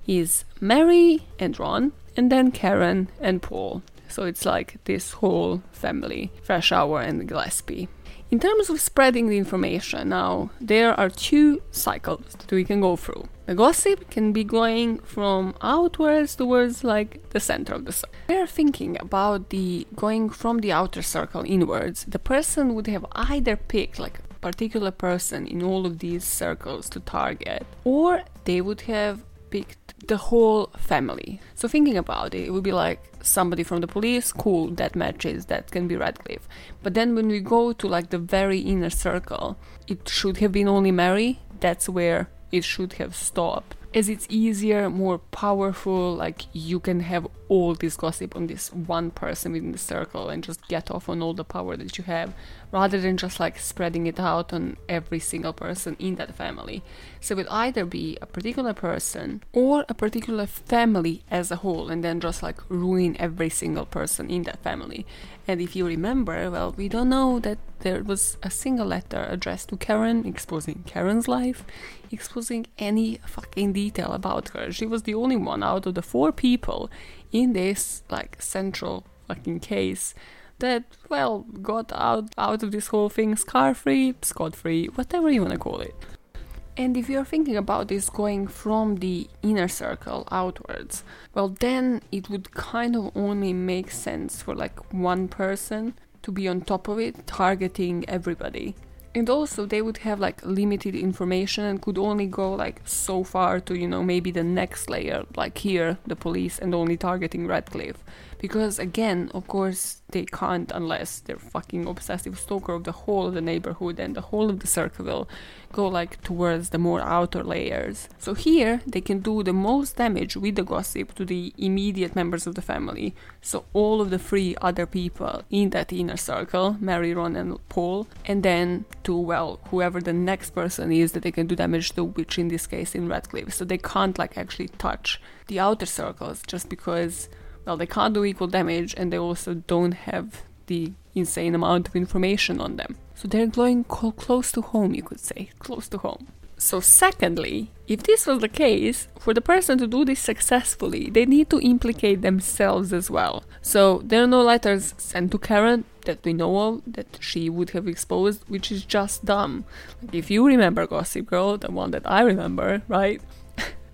is Mary and Ron, and then Karen and Paul. So it's like this whole family, Freshour and Gillespie. In terms of spreading the information, now there are two cycles that we can go through. The gossip can be going from outwards towards like the center of the circle. We're thinking about the going from the outer circle inwards. The person would have either picked like a particular person in all of these circles to target, or they would have picked the whole family. So thinking about it, it would be like somebody from the police, cool, that matches, that can be Radcliffe. But then when we go to like the very inner circle, it should have been only Mary. That's where it should have stopped, as it's easier, more powerful, like you can have all this gossip on this one person within the circle and just get off on all the power that you have, rather than just like spreading it out on every single person in that family. So it would either be a particular person or a particular family as a whole, and then just like ruin every single person in that family. And if you remember, well, we don't know that there was a single letter addressed to Karen, exposing Karen's life, exposing any fucking detail about her. She was the only one out of the four people in this like central fucking case that, well, got out out of this whole thing scar-free, scot-free, whatever you want to call it. And if you're thinking about this going from the inner circle outwards, well, then it would kind of only make sense for like one person to be on top of it, targeting everybody. And also they would have like limited information and could only go like so far to, you know, maybe the next layer, like here, the police, and only targeting Radcliffe. Because again, of course, they can't, unless they're fucking obsessive stalker of the whole of the neighborhood and the whole of the Circleville, go like towards the more outer layers. So here they can do the most damage with the gossip to the immediate members of the family. So all of the three other people in that inner circle, Mary, Ron and Paul, and then to, well, whoever the next person is that they can do damage to, which in this case in Radcliffe. So they can't like actually touch the outer circles just because, well, they can't do equal damage, and they also don't have the insane amount of information on them. So they're going co- close to home, you could say. Close to home. So secondly, if this was the case, for the person to do this successfully, they need to implicate themselves as well. So there are no letters sent to Karen that we know of that she would have exposed, which is just dumb. Like, if you remember Gossip Girl, the one that I remember, right?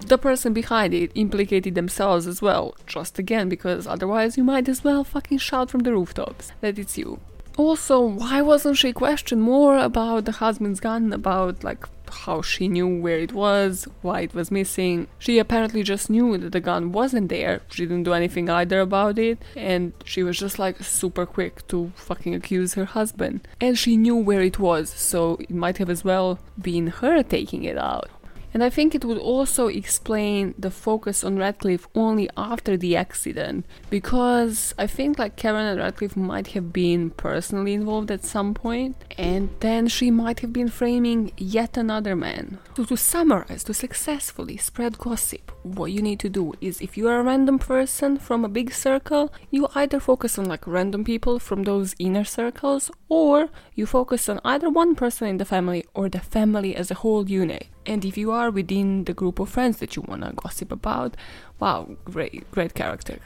the person behind it implicated themselves as well, just again because otherwise you might as well fucking shout from the rooftops that it's you. Also, why wasn't she questioned more about the husband's gun, about like how she knew where it was, why it was missing? She apparently just knew that the gun wasn't there, she didn't do anything either about it, and she was just like super quick to fucking accuse her husband. And she knew where it was, so it might have as well been her taking it out. And I think it would also explain the focus on Radcliffe only after the accident, because I think like Karen and Radcliffe might have been personally involved at some point, and then she might have been framing yet another man. So to summarize, to successfully spread gossip, what you need to do is, if you are a random person from a big circle, you either focus on like random people from those inner circles, or you focus on either one person in the family or the family as a whole unit. And if you are within the group of friends that you want to gossip about, wow, great, great character,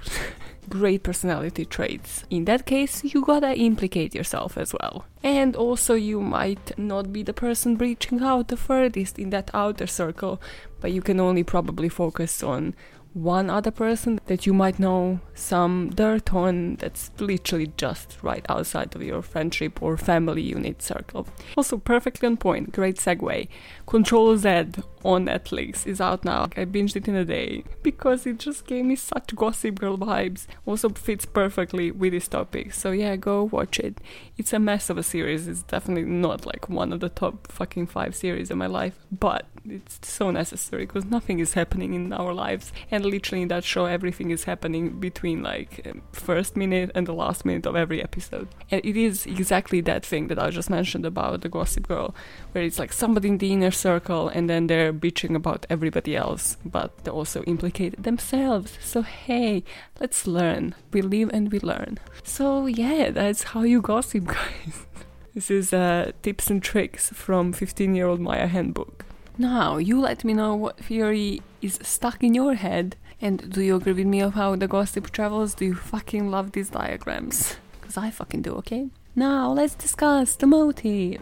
great personality traits. In that case, you gotta implicate yourself as well. And also, you might not be the person reaching out the furthest in that outer circle, but you can only probably focus on one other person that you might know some dirt on that's literally just right outside of your friendship or family unit circle. Also, perfectly on point, great segue. Control Z on Netflix is out now. I binged it in a day because it just gave me such Gossip Girl vibes. Also fits perfectly with this topic. So yeah, go watch it. It's a mess of a series. It's definitely not like one of the top fucking five series in my life, but it's so necessary because nothing is happening in our lives. And literally in that show everything is happening between like first minute and the last minute of every episode, and it is exactly that thing that I just mentioned about the Gossip Girl, where it's like somebody in the inner circle and then they're bitching about everybody else, but they also implicate themselves. So hey, let's learn, we live and we learn. So yeah, that's how you gossip, guys. This is uh, tips and tricks from fifteen year old Maya handbook. Now, you let me know what theory is stuck in your head, and do you agree with me of how the gossip travels? Do you fucking love these diagrams? Because I fucking do, okay? Now, let's discuss the motive.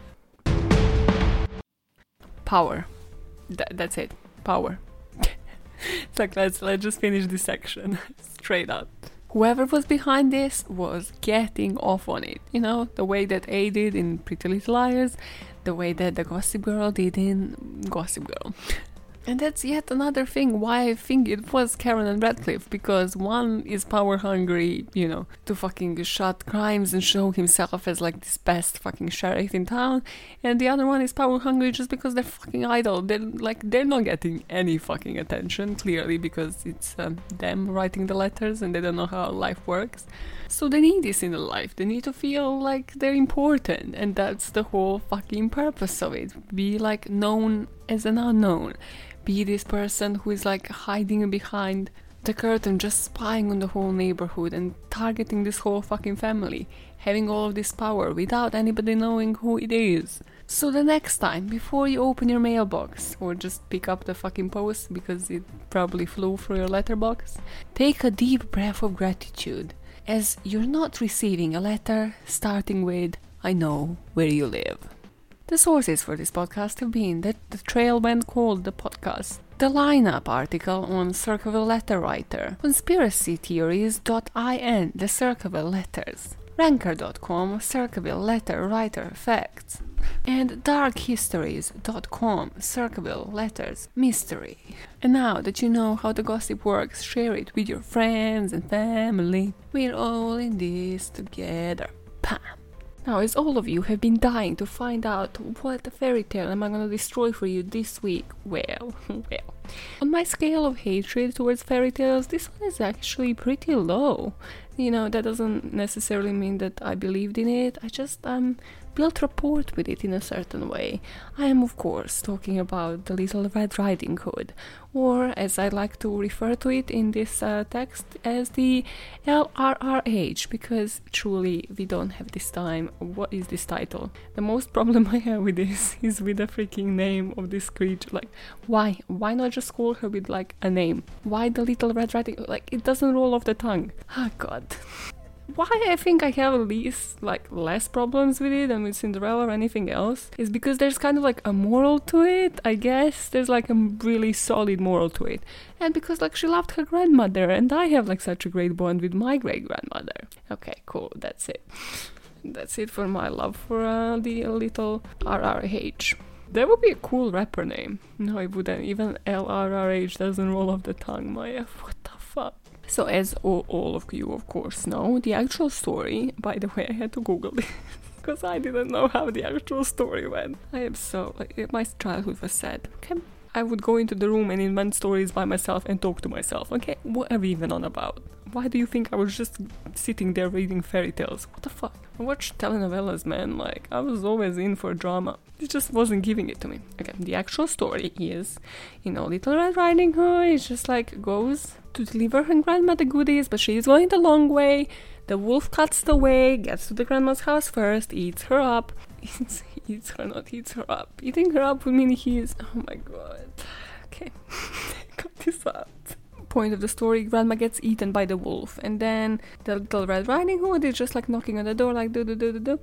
Power. Th- that's it. Power. It's like, let's, let's just finish this section. Straight up. Whoever was behind this was getting off on it. You know, the way that A did in Pretty Little Liars, the way that the Gossip Girl did in Gossip Girl. And that's yet another thing why I think it was Karen and Radcliffe, because one is power hungry, you know, to fucking shut crimes and show himself as like this best fucking sheriff in town, and the other one is power hungry just because they're fucking idle. They're like, they're not getting any fucking attention, clearly, because it's um, them writing the letters and they don't know how life works. So they need this in their life, they need to feel like they're important, and that's the whole fucking purpose of it. Be like known as an unknown. Be this person who is like hiding behind the curtain, just spying on the whole neighborhood and targeting this whole fucking family, having all of this power without anybody knowing who it is. So the next time, before you open your mailbox or just pick up the fucking post because it probably flew through your letterbox, take a deep breath of gratitude, as you're not receiving a letter starting with, "I know where you live." The sources for this podcast have been that The Trail Went Cold, the podcast, the lineup article on Circleville Letter Writer, conspiracy theories dot I N, the Circleville Letters, ranker dot com, Circleville Letter Writer Facts, and dark histories dot com, Circleville Letters Mystery. And now that you know how the gossip works, share it with your friends and family. We're all in this together. Pam! Now, as all of you have been dying to find out what fairy tale am I gonna destroy for you this week, well, well. On my scale of hatred towards fairy tales, this one is actually pretty low. You know, that doesn't necessarily mean that I believed in it, I just um built rapport with it in a certain way. I am, of course, talking about the Little Red Riding Hood, or as I like to refer to it in this uh, text, as the L R R H, because truly we don't have this time. What is this title? The most problem I have with this is with the freaking name of this creature. Like, why? Why not just call her with like a name? Why the Little Red Riding Hood? Like, it doesn't roll off the tongue. Ah, oh, God. why I think I have least, like, less problems with it than with Cinderella or anything else is because there's kind of like a moral to it, I guess. There's like a really solid moral to it. And because, like, she loved her grandmother and I have, like, such a great bond with my great-grandmother. Okay, cool, that's it. That's it for my love for uh, the little R R H. That would be a cool rapper name. No, it wouldn't. Even L R R H doesn't roll off the tongue, Maya. What the fuck? So, as all, all of you, of course, know, the actual story... By the way, I had to Google this because I didn't know how the actual story went. I am so... Like, my childhood was sad. Okay? I would go into the room and invent stories by myself and talk to myself. Okay? What are we even on about? Why do you think I was just sitting there reading fairy tales? What the fuck? I watched telenovelas, man. Like, I was always in for drama. It just wasn't giving it to me. Okay, the actual story is, you know, Little Red Riding Hood is just like goes to deliver her grandmother goodies, but she's going the long way. The wolf cuts the way, gets to the grandma's house first, eats her up. Eats, eats her, not eats her up. Eating her up would mean he is... Oh my god. Okay, cut this out. Point of the story, grandma gets eaten by the wolf, and then the Little Red Riding Hood is just like knocking on the door like do do do do do,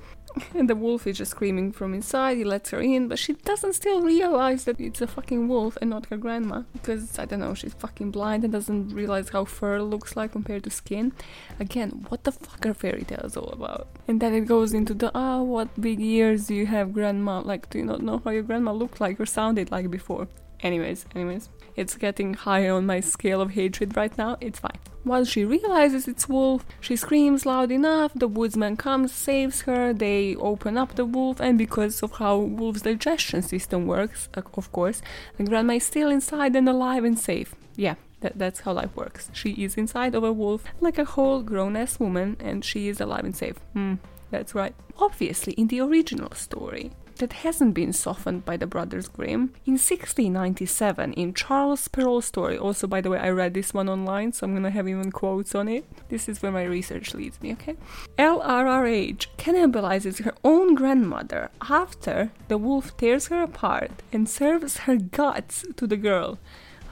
and the wolf is just screaming from inside. He lets her in, but she doesn't still realize that it's a fucking wolf and not her grandma, because I don't know, she's fucking blind and doesn't realize how fur looks like compared to skin. Again, what the fuck are fairy tales all about? And then it goes into the ah oh, what big ears do you have, grandma? Like, do you not know how your grandma looked like or sounded like before? Anyways, anyways, it's getting higher on my scale of hatred right now, it's fine. Once she realizes it's wolf, she screams loud enough, the woodsman comes, saves her, they open up the wolf, and because of how wolf's digestion system works, of course, the grandma is still inside and alive and safe. Yeah, that, that's how life works. She is inside of a wolf, like a whole grown-ass woman, and she is alive and safe. Hmm, that's right. Obviously, in the original story, that hasn't been softened by the Brothers Grimm. In sixteen ninety-seven, in Charles Perrault's story, also, by the way, I read this one online, so I'm gonna have even quotes on it. This is where my research leads me, okay? L R R H cannibalizes her own grandmother after the wolf tears her apart and serves her guts to the girl.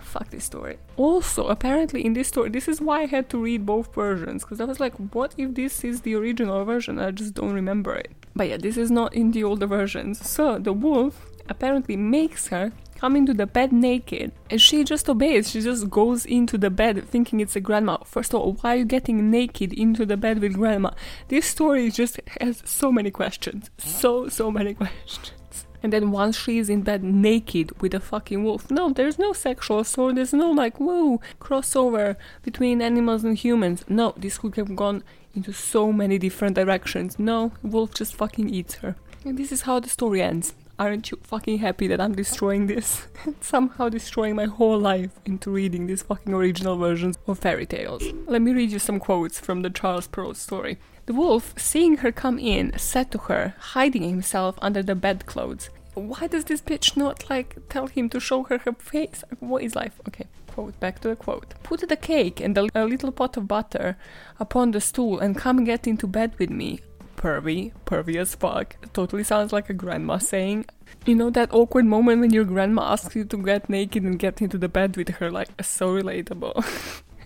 Fuck this story. Also, apparently in this story, this is why I had to read both versions, because I was like, what if this is the original version? I just don't remember it. But yeah, this is not in the older versions. So the wolf apparently makes her come into the bed naked, and she just obeys. She just goes into the bed thinking it's a grandma. First of all, why are you getting naked into the bed with grandma? This story just has so many questions. So, so many questions. And then once she is in bed naked with a fucking wolf. No, there's no sexual assault. There's no, like, whoa, crossover between animals and humans. No, this could have gone into so many different directions. No, wolf just fucking eats her. And this is how the story ends. Aren't you fucking happy that I'm destroying this? Somehow destroying my whole life into reading these fucking original versions of fairy tales. Let me read you some quotes from the Charles Perrault story. The wolf, seeing her come in, said to her, hiding himself under the bedclothes, "Why does this bitch not, like, tell him to show her her face? What is life?" Okay, quote, back to the quote. "Put the cake and a little pot of butter upon the stool and come get into bed with me." Pervy, pervy as fuck. Totally sounds like a grandma saying. You know that awkward moment when your grandma asks you to get naked and get into the bed with her, like, so relatable.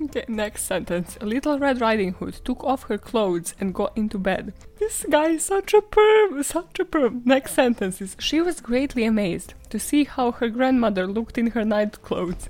Okay, next sentence. Little Red Riding Hood took off her clothes and got into bed. This guy is such a perv, such a perv. Next sentence is, she was greatly amazed to see how her grandmother looked in her night clothes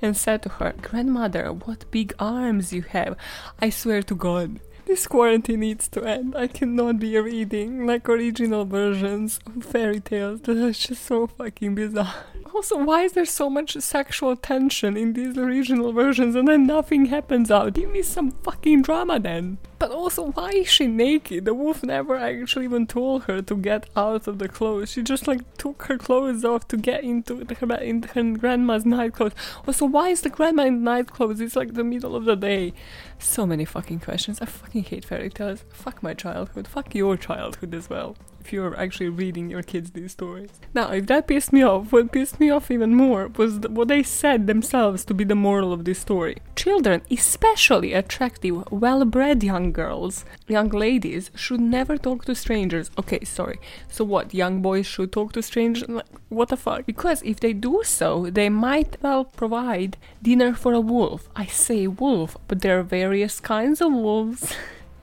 and said to her, "Grandmother, what big arms you have. I swear to God, this quarantine needs to end. I cannot be reading, like, original versions of fairy tales. That's just so fucking bizarre." Also, why is there so much sexual tension in these original versions and then nothing happens out? Give me some fucking drama then. But also, why is she naked? The wolf never actually even told her to get out of the clothes. She just, like, took her clothes off to get into her, in her grandma's night clothes. Also, why is the grandma in night clothes? It's like the middle of the day. So many fucking questions. I fucking hate fairy tales. Fuck my childhood. Fuck your childhood as well, if you're actually reading your kids these stories. Now, if that pissed me off, what pissed me off even more was the, what they said themselves to be the moral of this story. Children, especially attractive, well-bred young girls, young ladies, should never talk to strangers. Okay, sorry. So what, young boys should talk to strangers? Like, what the fuck? Because if they do so, they might well provide dinner for a wolf. I say wolf, but there are various kinds of wolves.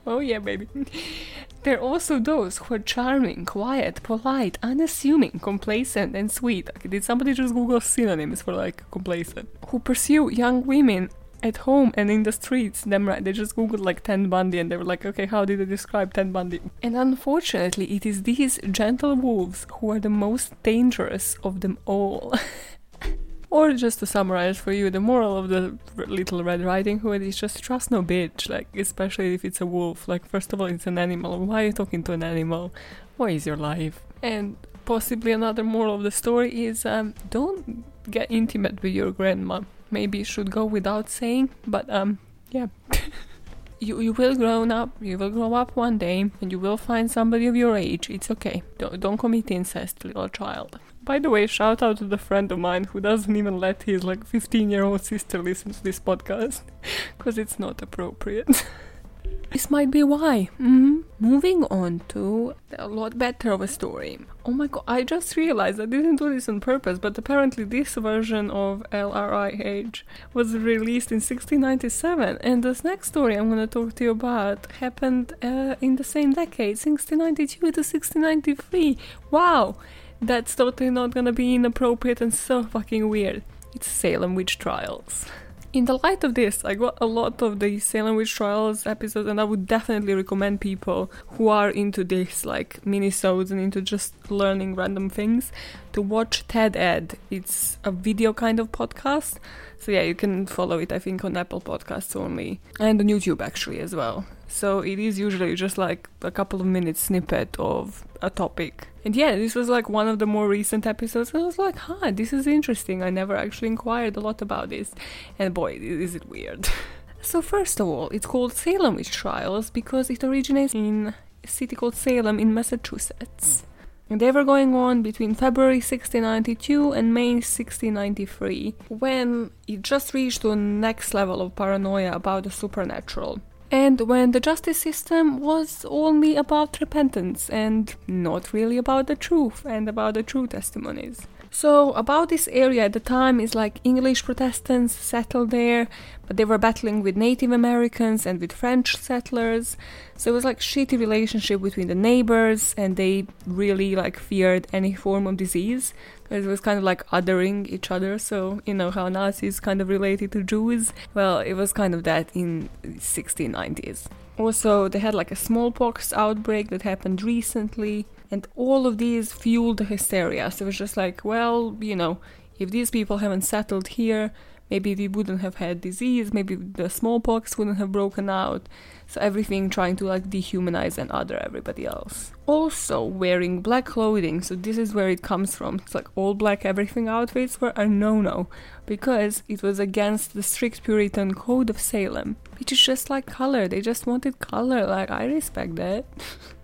Oh yeah, baby. There are also those who are charming, quiet, polite, unassuming, complacent, and sweet. Okay, did somebody just Google synonyms for, like, complacent? Who pursue young women at home and in the streets. Them right, they just Googled, like, Ted Bundy, and they were like, okay, how did they describe Ted Bundy? And unfortunately, it is these gentle wolves who are the most dangerous of them all. Or just to summarize for you, the moral of the Little Red Riding Hood is just trust no bitch, like, especially if it's a wolf. Like, first of all, it's an animal. Why are you talking to an animal? What is your life? And possibly another moral of the story is um, don't get intimate with your grandma. Maybe it should go without saying, but um, yeah. You you will grow up, you will grow up one day, and you will find somebody of your age. It's okay. Don't, don't commit incest, little child. By the way, shout out to the friend of mine who doesn't even let his, like, fifteen-year-old sister listen to this podcast, because it's not appropriate. This might be why. Mm-hmm. Moving on to a lot better of a story. Oh my god, I just realized I didn't do this on purpose, but apparently this version of L R I H was released in sixteen ninety-seven, and this next story I'm gonna talk to you about happened uh, in the same decade, sixteen ninety-two to sixteen ninety-three. Wow! That's totally not gonna be inappropriate and so fucking weird. It's Salem Witch Trials. In the light of this, I got a lot of the Salem Witch Trials episodes, and I would definitely recommend people who are into this, like, minisodes and into just learning random things, to watch TED-Ed. It's a video kind of podcast, so yeah, you can follow it, I think, on Apple Podcasts only, and on YouTube, actually, as well. So it is usually just, like, a couple of minutes snippet of a topic. And yeah, this was, like, one of the more recent episodes. I was like, huh, this is interesting. I never actually inquired a lot about this. And boy, is it weird. So first of all, it's called Salem Witch Trials because it originates in a city called Salem in Massachusetts. And they were going on between February sixteen ninety-two and May sixteen ninety-three, when it just reached the next level of paranoia about the supernatural. And when the justice system was only about repentance and not really about the truth and about the true testimonies. So about this area at the time is like English Protestants settled there, but they were battling with Native Americans and with French settlers. So it was like shitty relationship between the neighbors, and they really like feared any form of disease. It was kind of like othering each other, so you know how Nazis kind of related to Jews. Well, it was kind of that in sixteen nineties. Also, they had like a smallpox outbreak that happened recently, and all of these fueled the hysteria. So it was just like, well, you know, if these people haven't settled here, maybe we wouldn't have had disease, maybe the smallpox wouldn't have broken out. So everything trying to like dehumanize and other everybody else. Also wearing black clothing, so this is where it comes from. It's like all black everything outfits were a no-no, because it was against the strict Puritan code of Salem, which is just like color. They just wanted color, like I respect that.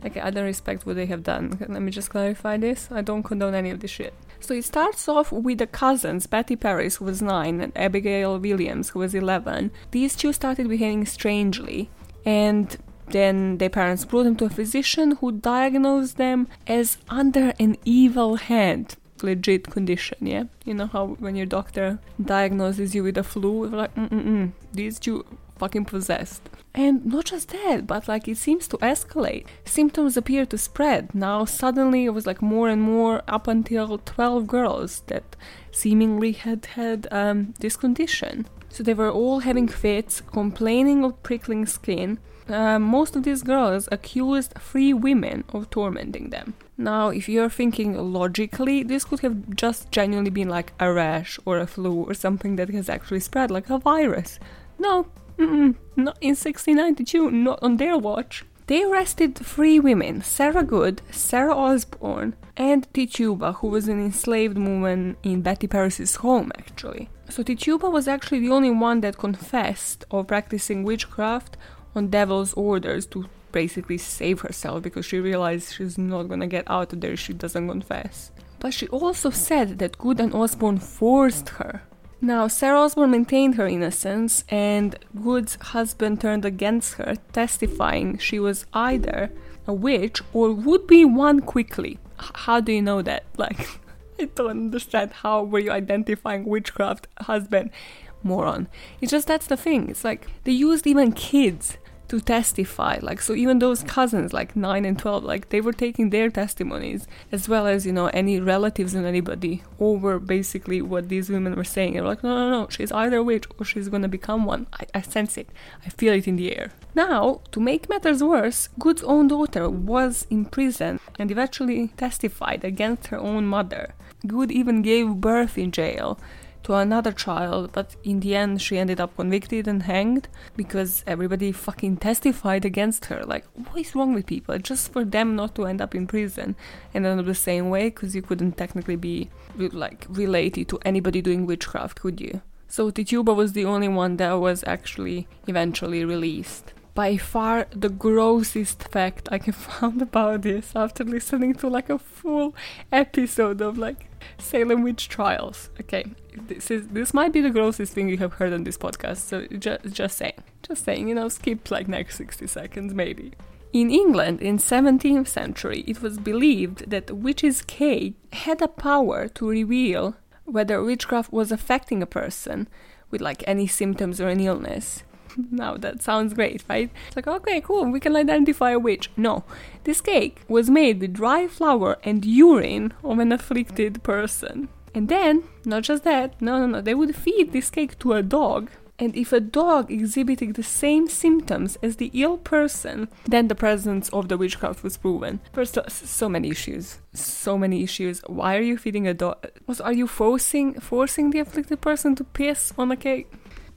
Okay, I don't respect what they have done. Let me just clarify this. I don't condone any of this shit. So it starts off with the cousins, Patty Paris, who was nine, and Abigail Williams, who was eleven. These two started behaving strangely, and then their parents brought them to a physician who diagnosed them as under an evil hand. Legit condition, yeah? You know how when your doctor diagnoses you with a flu, like, mm-mm-mm, these two fucking possessed. And not just that, but like it seems to escalate. Symptoms appear to spread. Now suddenly it was like more and more, up until twelve girls that seemingly had had um, this condition. So they were all having fits, complaining of prickling skin. Uh, most of these girls accused three women of tormenting them. Now, if you're thinking logically, this could have just genuinely been like a rash or a flu or something that has actually spread, like a virus. No, mm-mm, not in sixteen ninety-two, not on their watch. They arrested three women, Sarah Good, Sarah Osborne, and Tituba, who was an enslaved woman in Betty Paris' home, actually. So Tituba was actually the only one that confessed of practicing witchcraft on devil's orders to basically save herself, because she realized she's not gonna get out of there if she doesn't confess. But she also said that Good and Osborne forced her. Now, Sarah Osborne maintained her innocence, and Good's husband turned against her, testifying she was either a witch or would be one quickly. H- how do you know that? Like, I don't understand. How were you identifying witchcraft, husband? Moron. It's just that's the thing. It's like they used even kids to testify. Like, so even those cousins, like nine and twelve, like they were taking their testimonies, as well as, you know, any relatives and anybody over basically what these women were saying. They were like, no, no, no, she's either a witch or she's going to become one. I, I sense it. I feel it in the air. Now, to make matters worse, Good's own daughter was in prison and eventually testified against her own mother. Good even gave birth in jail to another child, but in the end she ended up convicted and hanged because everybody fucking testified against her. Like, what is wrong with people? Just for them not to end up in prison and end up the same way, because you couldn't technically be, like, related to anybody doing witchcraft, could you? So Tituba was the only one that was actually eventually released. By far the grossest fact I can find about this after listening to like a full episode of like Salem witch trials. Okay, this is this might be the grossest thing you have heard on this podcast. So just just saying, just saying, you know, skip like next sixty seconds maybe. In England in seventeenth century, it was believed that witch's cake had a power to reveal whether witchcraft was affecting a person with like any symptoms or an illness. Now that sounds great, right? It's like, okay, cool, we can identify a witch. No, this cake was made with dry flour and urine of an afflicted person. And then, not just that, no, no, no, they would feed this cake to a dog. And if a dog exhibited the same symptoms as the ill person, then the presence of the witchcraft was proven. First, so many issues. So many issues. Why are you feeding a dog? Also, are you forcing forcing the afflicted person to piss on a cake?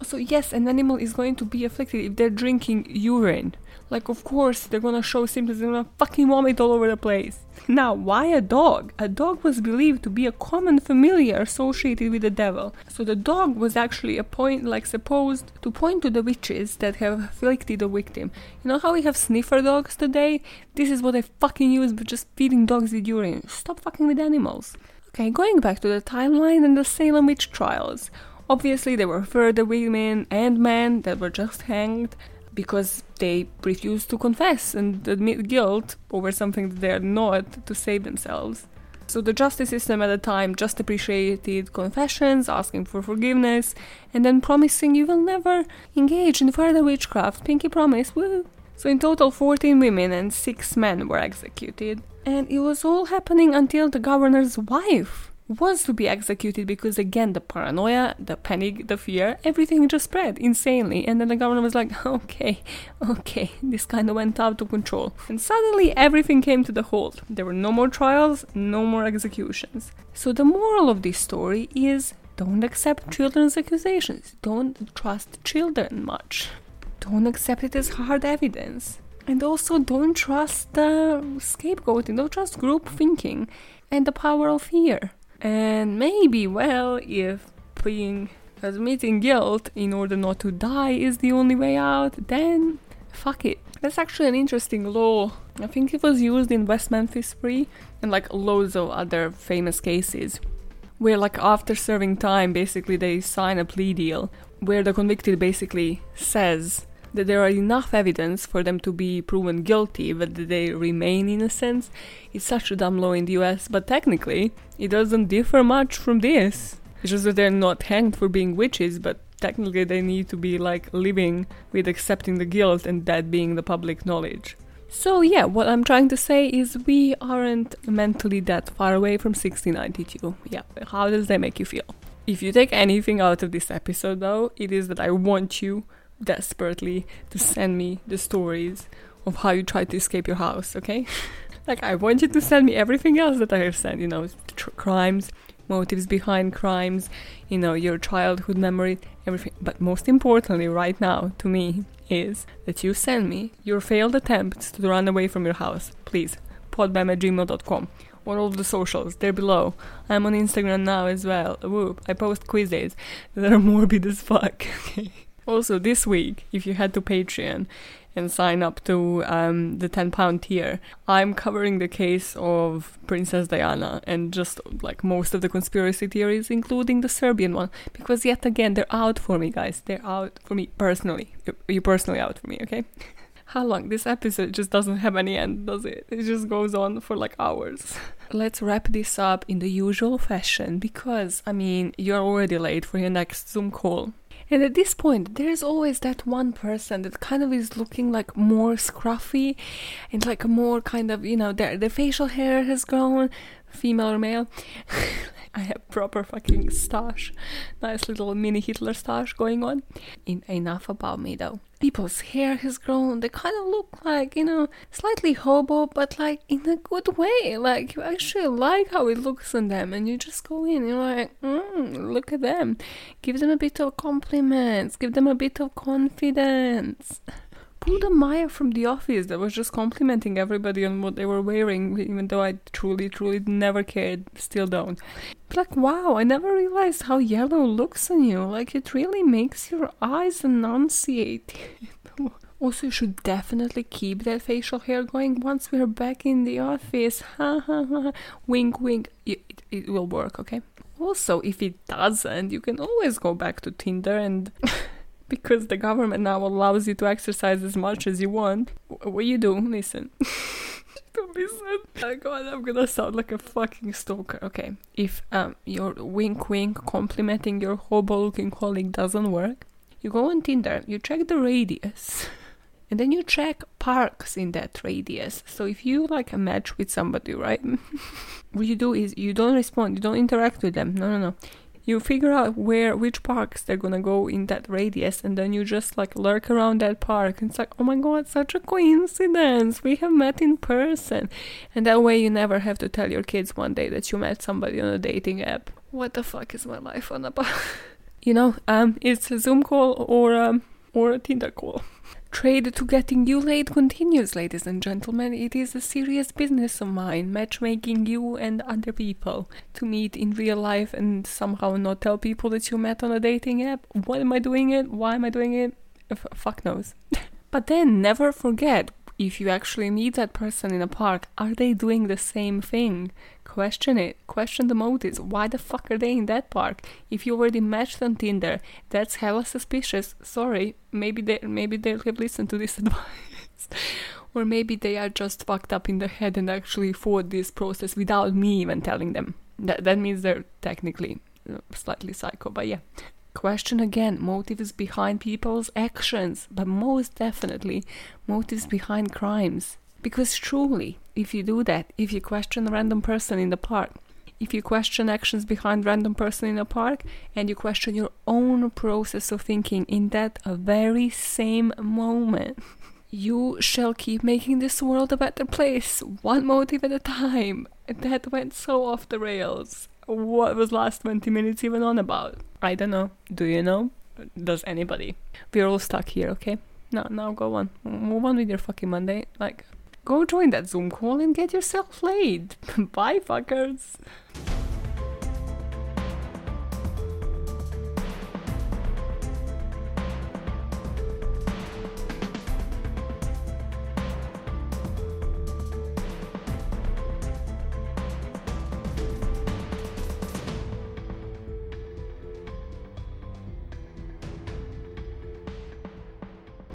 So yes, an animal is going to be afflicted if they're drinking urine. Like, of course, they're gonna show symptoms, they're gonna fucking vomit all over the place. Now, why a dog? A dog was believed to be a common familiar associated with the devil. So the dog was actually a point, like, supposed to point to the witches that have afflicted the victim. You know how we have sniffer dogs today? This is what I fucking use, but just feeding dogs with urine. Stop fucking with animals. Okay, going back to the timeline and the Salem witch trials. Obviously, there were further women and men that were just hanged because they refused to confess and admit guilt over something that they are not, to save themselves. So the justice system at the time just appreciated confessions, asking for forgiveness, and then promising you will never engage in further witchcraft. Pinky promise, woo! So in total, fourteen women and six men were executed. And it was all happening until the governor's wife was to be executed, because again, the paranoia, the panic, the fear, everything just spread insanely. And then the governor was like, okay, okay, this kind of went out of control. And suddenly everything came to the halt. There were no more trials, no more executions. So the moral of this story is, don't accept children's accusations. Don't trust children much. Don't accept it as hard evidence. And also don't trust uh, scapegoating, don't trust group thinking and the power of fear. And maybe, well, if being admitting guilt in order not to die is the only way out, then fuck it. That's actually an interesting law. I think it was used in West Memphis Three and like loads of other famous cases, where like after serving time, basically they sign a plea deal where the convicted basically says that there are enough evidence for them to be proven guilty, but that they remain innocent. It's such a dumb law in the U S, but technically, it doesn't differ much from this. It's just that they're not hanged for being witches, but technically they need to be, like, living with accepting the guilt and that being the public knowledge. So, yeah, what I'm trying to say is we aren't mentally that far away from sixteen ninety-two. Yeah, how does that make you feel? If you take anything out of this episode, though, it is that I want you desperately to send me the stories of how you tried to escape your house, okay? Like, I want you to send me everything else that I have sent, you know, tr- crimes, motives behind crimes, you know, your childhood memory, everything. But most importantly right now to me is that you send me your failed attempts to run away from your house, please. podbam at gmail dot com or all of the socials, they're below. I'm on Instagram now as well. Whoop! I post quizzes that are morbid as fuck, okay? Also, this week, if you head to Patreon and sign up to um, the ten pound tier, I'm covering the case of Princess Diana and just like most of the conspiracy theories, including the Serbian one, because yet again, they're out for me, guys. They're out for me personally. You're personally out for me, okay? How long? This episode just doesn't have any end, does it? It just goes on for like hours. Let's wrap this up in the usual fashion because, I mean, you're already late for your next Zoom call. And at this point, there is always that one person that kind of is looking like more scruffy and like more kind of, you know, their, their facial hair has grown, female or male. I have proper fucking stash. Nice little mini Hitler stash going on. In, enough about me though. People's hair has grown. They kind of look like, you know, slightly hobo, but like in a good way. Like you actually like how it looks on them, and you just go in. You're like, mm, look at them. Give them a bit of compliments. Give them a bit of confidence. Pull the Maya from The Office that was just complimenting everybody on what they were wearing, even though I truly, truly never cared, still don't. But like, wow, I never realized how yellow looks on you. Like, it really makes your eyes enunciate. Also, you should definitely keep that facial hair going once we're back in the office. Ha ha ha. Wink, wink. It, it, it will work, okay? Also, if it doesn't, you can always go back to Tinder and... because the government now allows you to exercise as much as you want. What you do? Listen. Don't listen. Oh God, I'm gonna sound like a fucking stalker. Okay, if um your wink wink complimenting your hobo-looking colleague doesn't work, you go on Tinder, you check the radius, and then you check parks in that radius. So if you like a match with somebody, right? What you do is you don't respond, you don't interact with them. No, no, no. You figure out where, which parks they're gonna go in that radius, and then you just like lurk around that park, and it's like, oh my God, such a coincidence, we have met in person. And that way you never have to tell your kids one day that you met somebody on a dating app. What the fuck is my life on about? You know, um, it's a Zoom call or, um, or a Tinder call. Trade to getting you laid continues, ladies and gentlemen. It is a serious business of mine, matchmaking you and other people to meet in real life and somehow not tell people that you met on a dating app. What am I doing it? Why am I doing it? F- fuck knows. But then never forget, if you actually meet that person in a park, are they doing the same thing? Question it. Question the motives. Why the fuck are they in that park? If you already matched on Tinder, that's hella suspicious. Sorry, maybe they maybe they have listened to this advice. Or maybe they are just fucked up in the head and actually fought this process without me even telling them. That, that means they're technically you know, slightly psycho, but yeah. Question again. Motives behind people's actions, but most definitely motives behind crimes. Because truly, if you do that, if you question a random person in the park, if you question actions behind random person in a park, and you question your own process of thinking in that very same moment, you shall keep making this world a better place, one motive at a time. That went so off the rails. What was last twenty minutes even on about? I don't know. Do you know? Does anybody? We're all stuck here, okay? No, now go on. Move on with your fucking Monday. Like... Go join that Zoom call and get yourself laid. Bye, fuckers.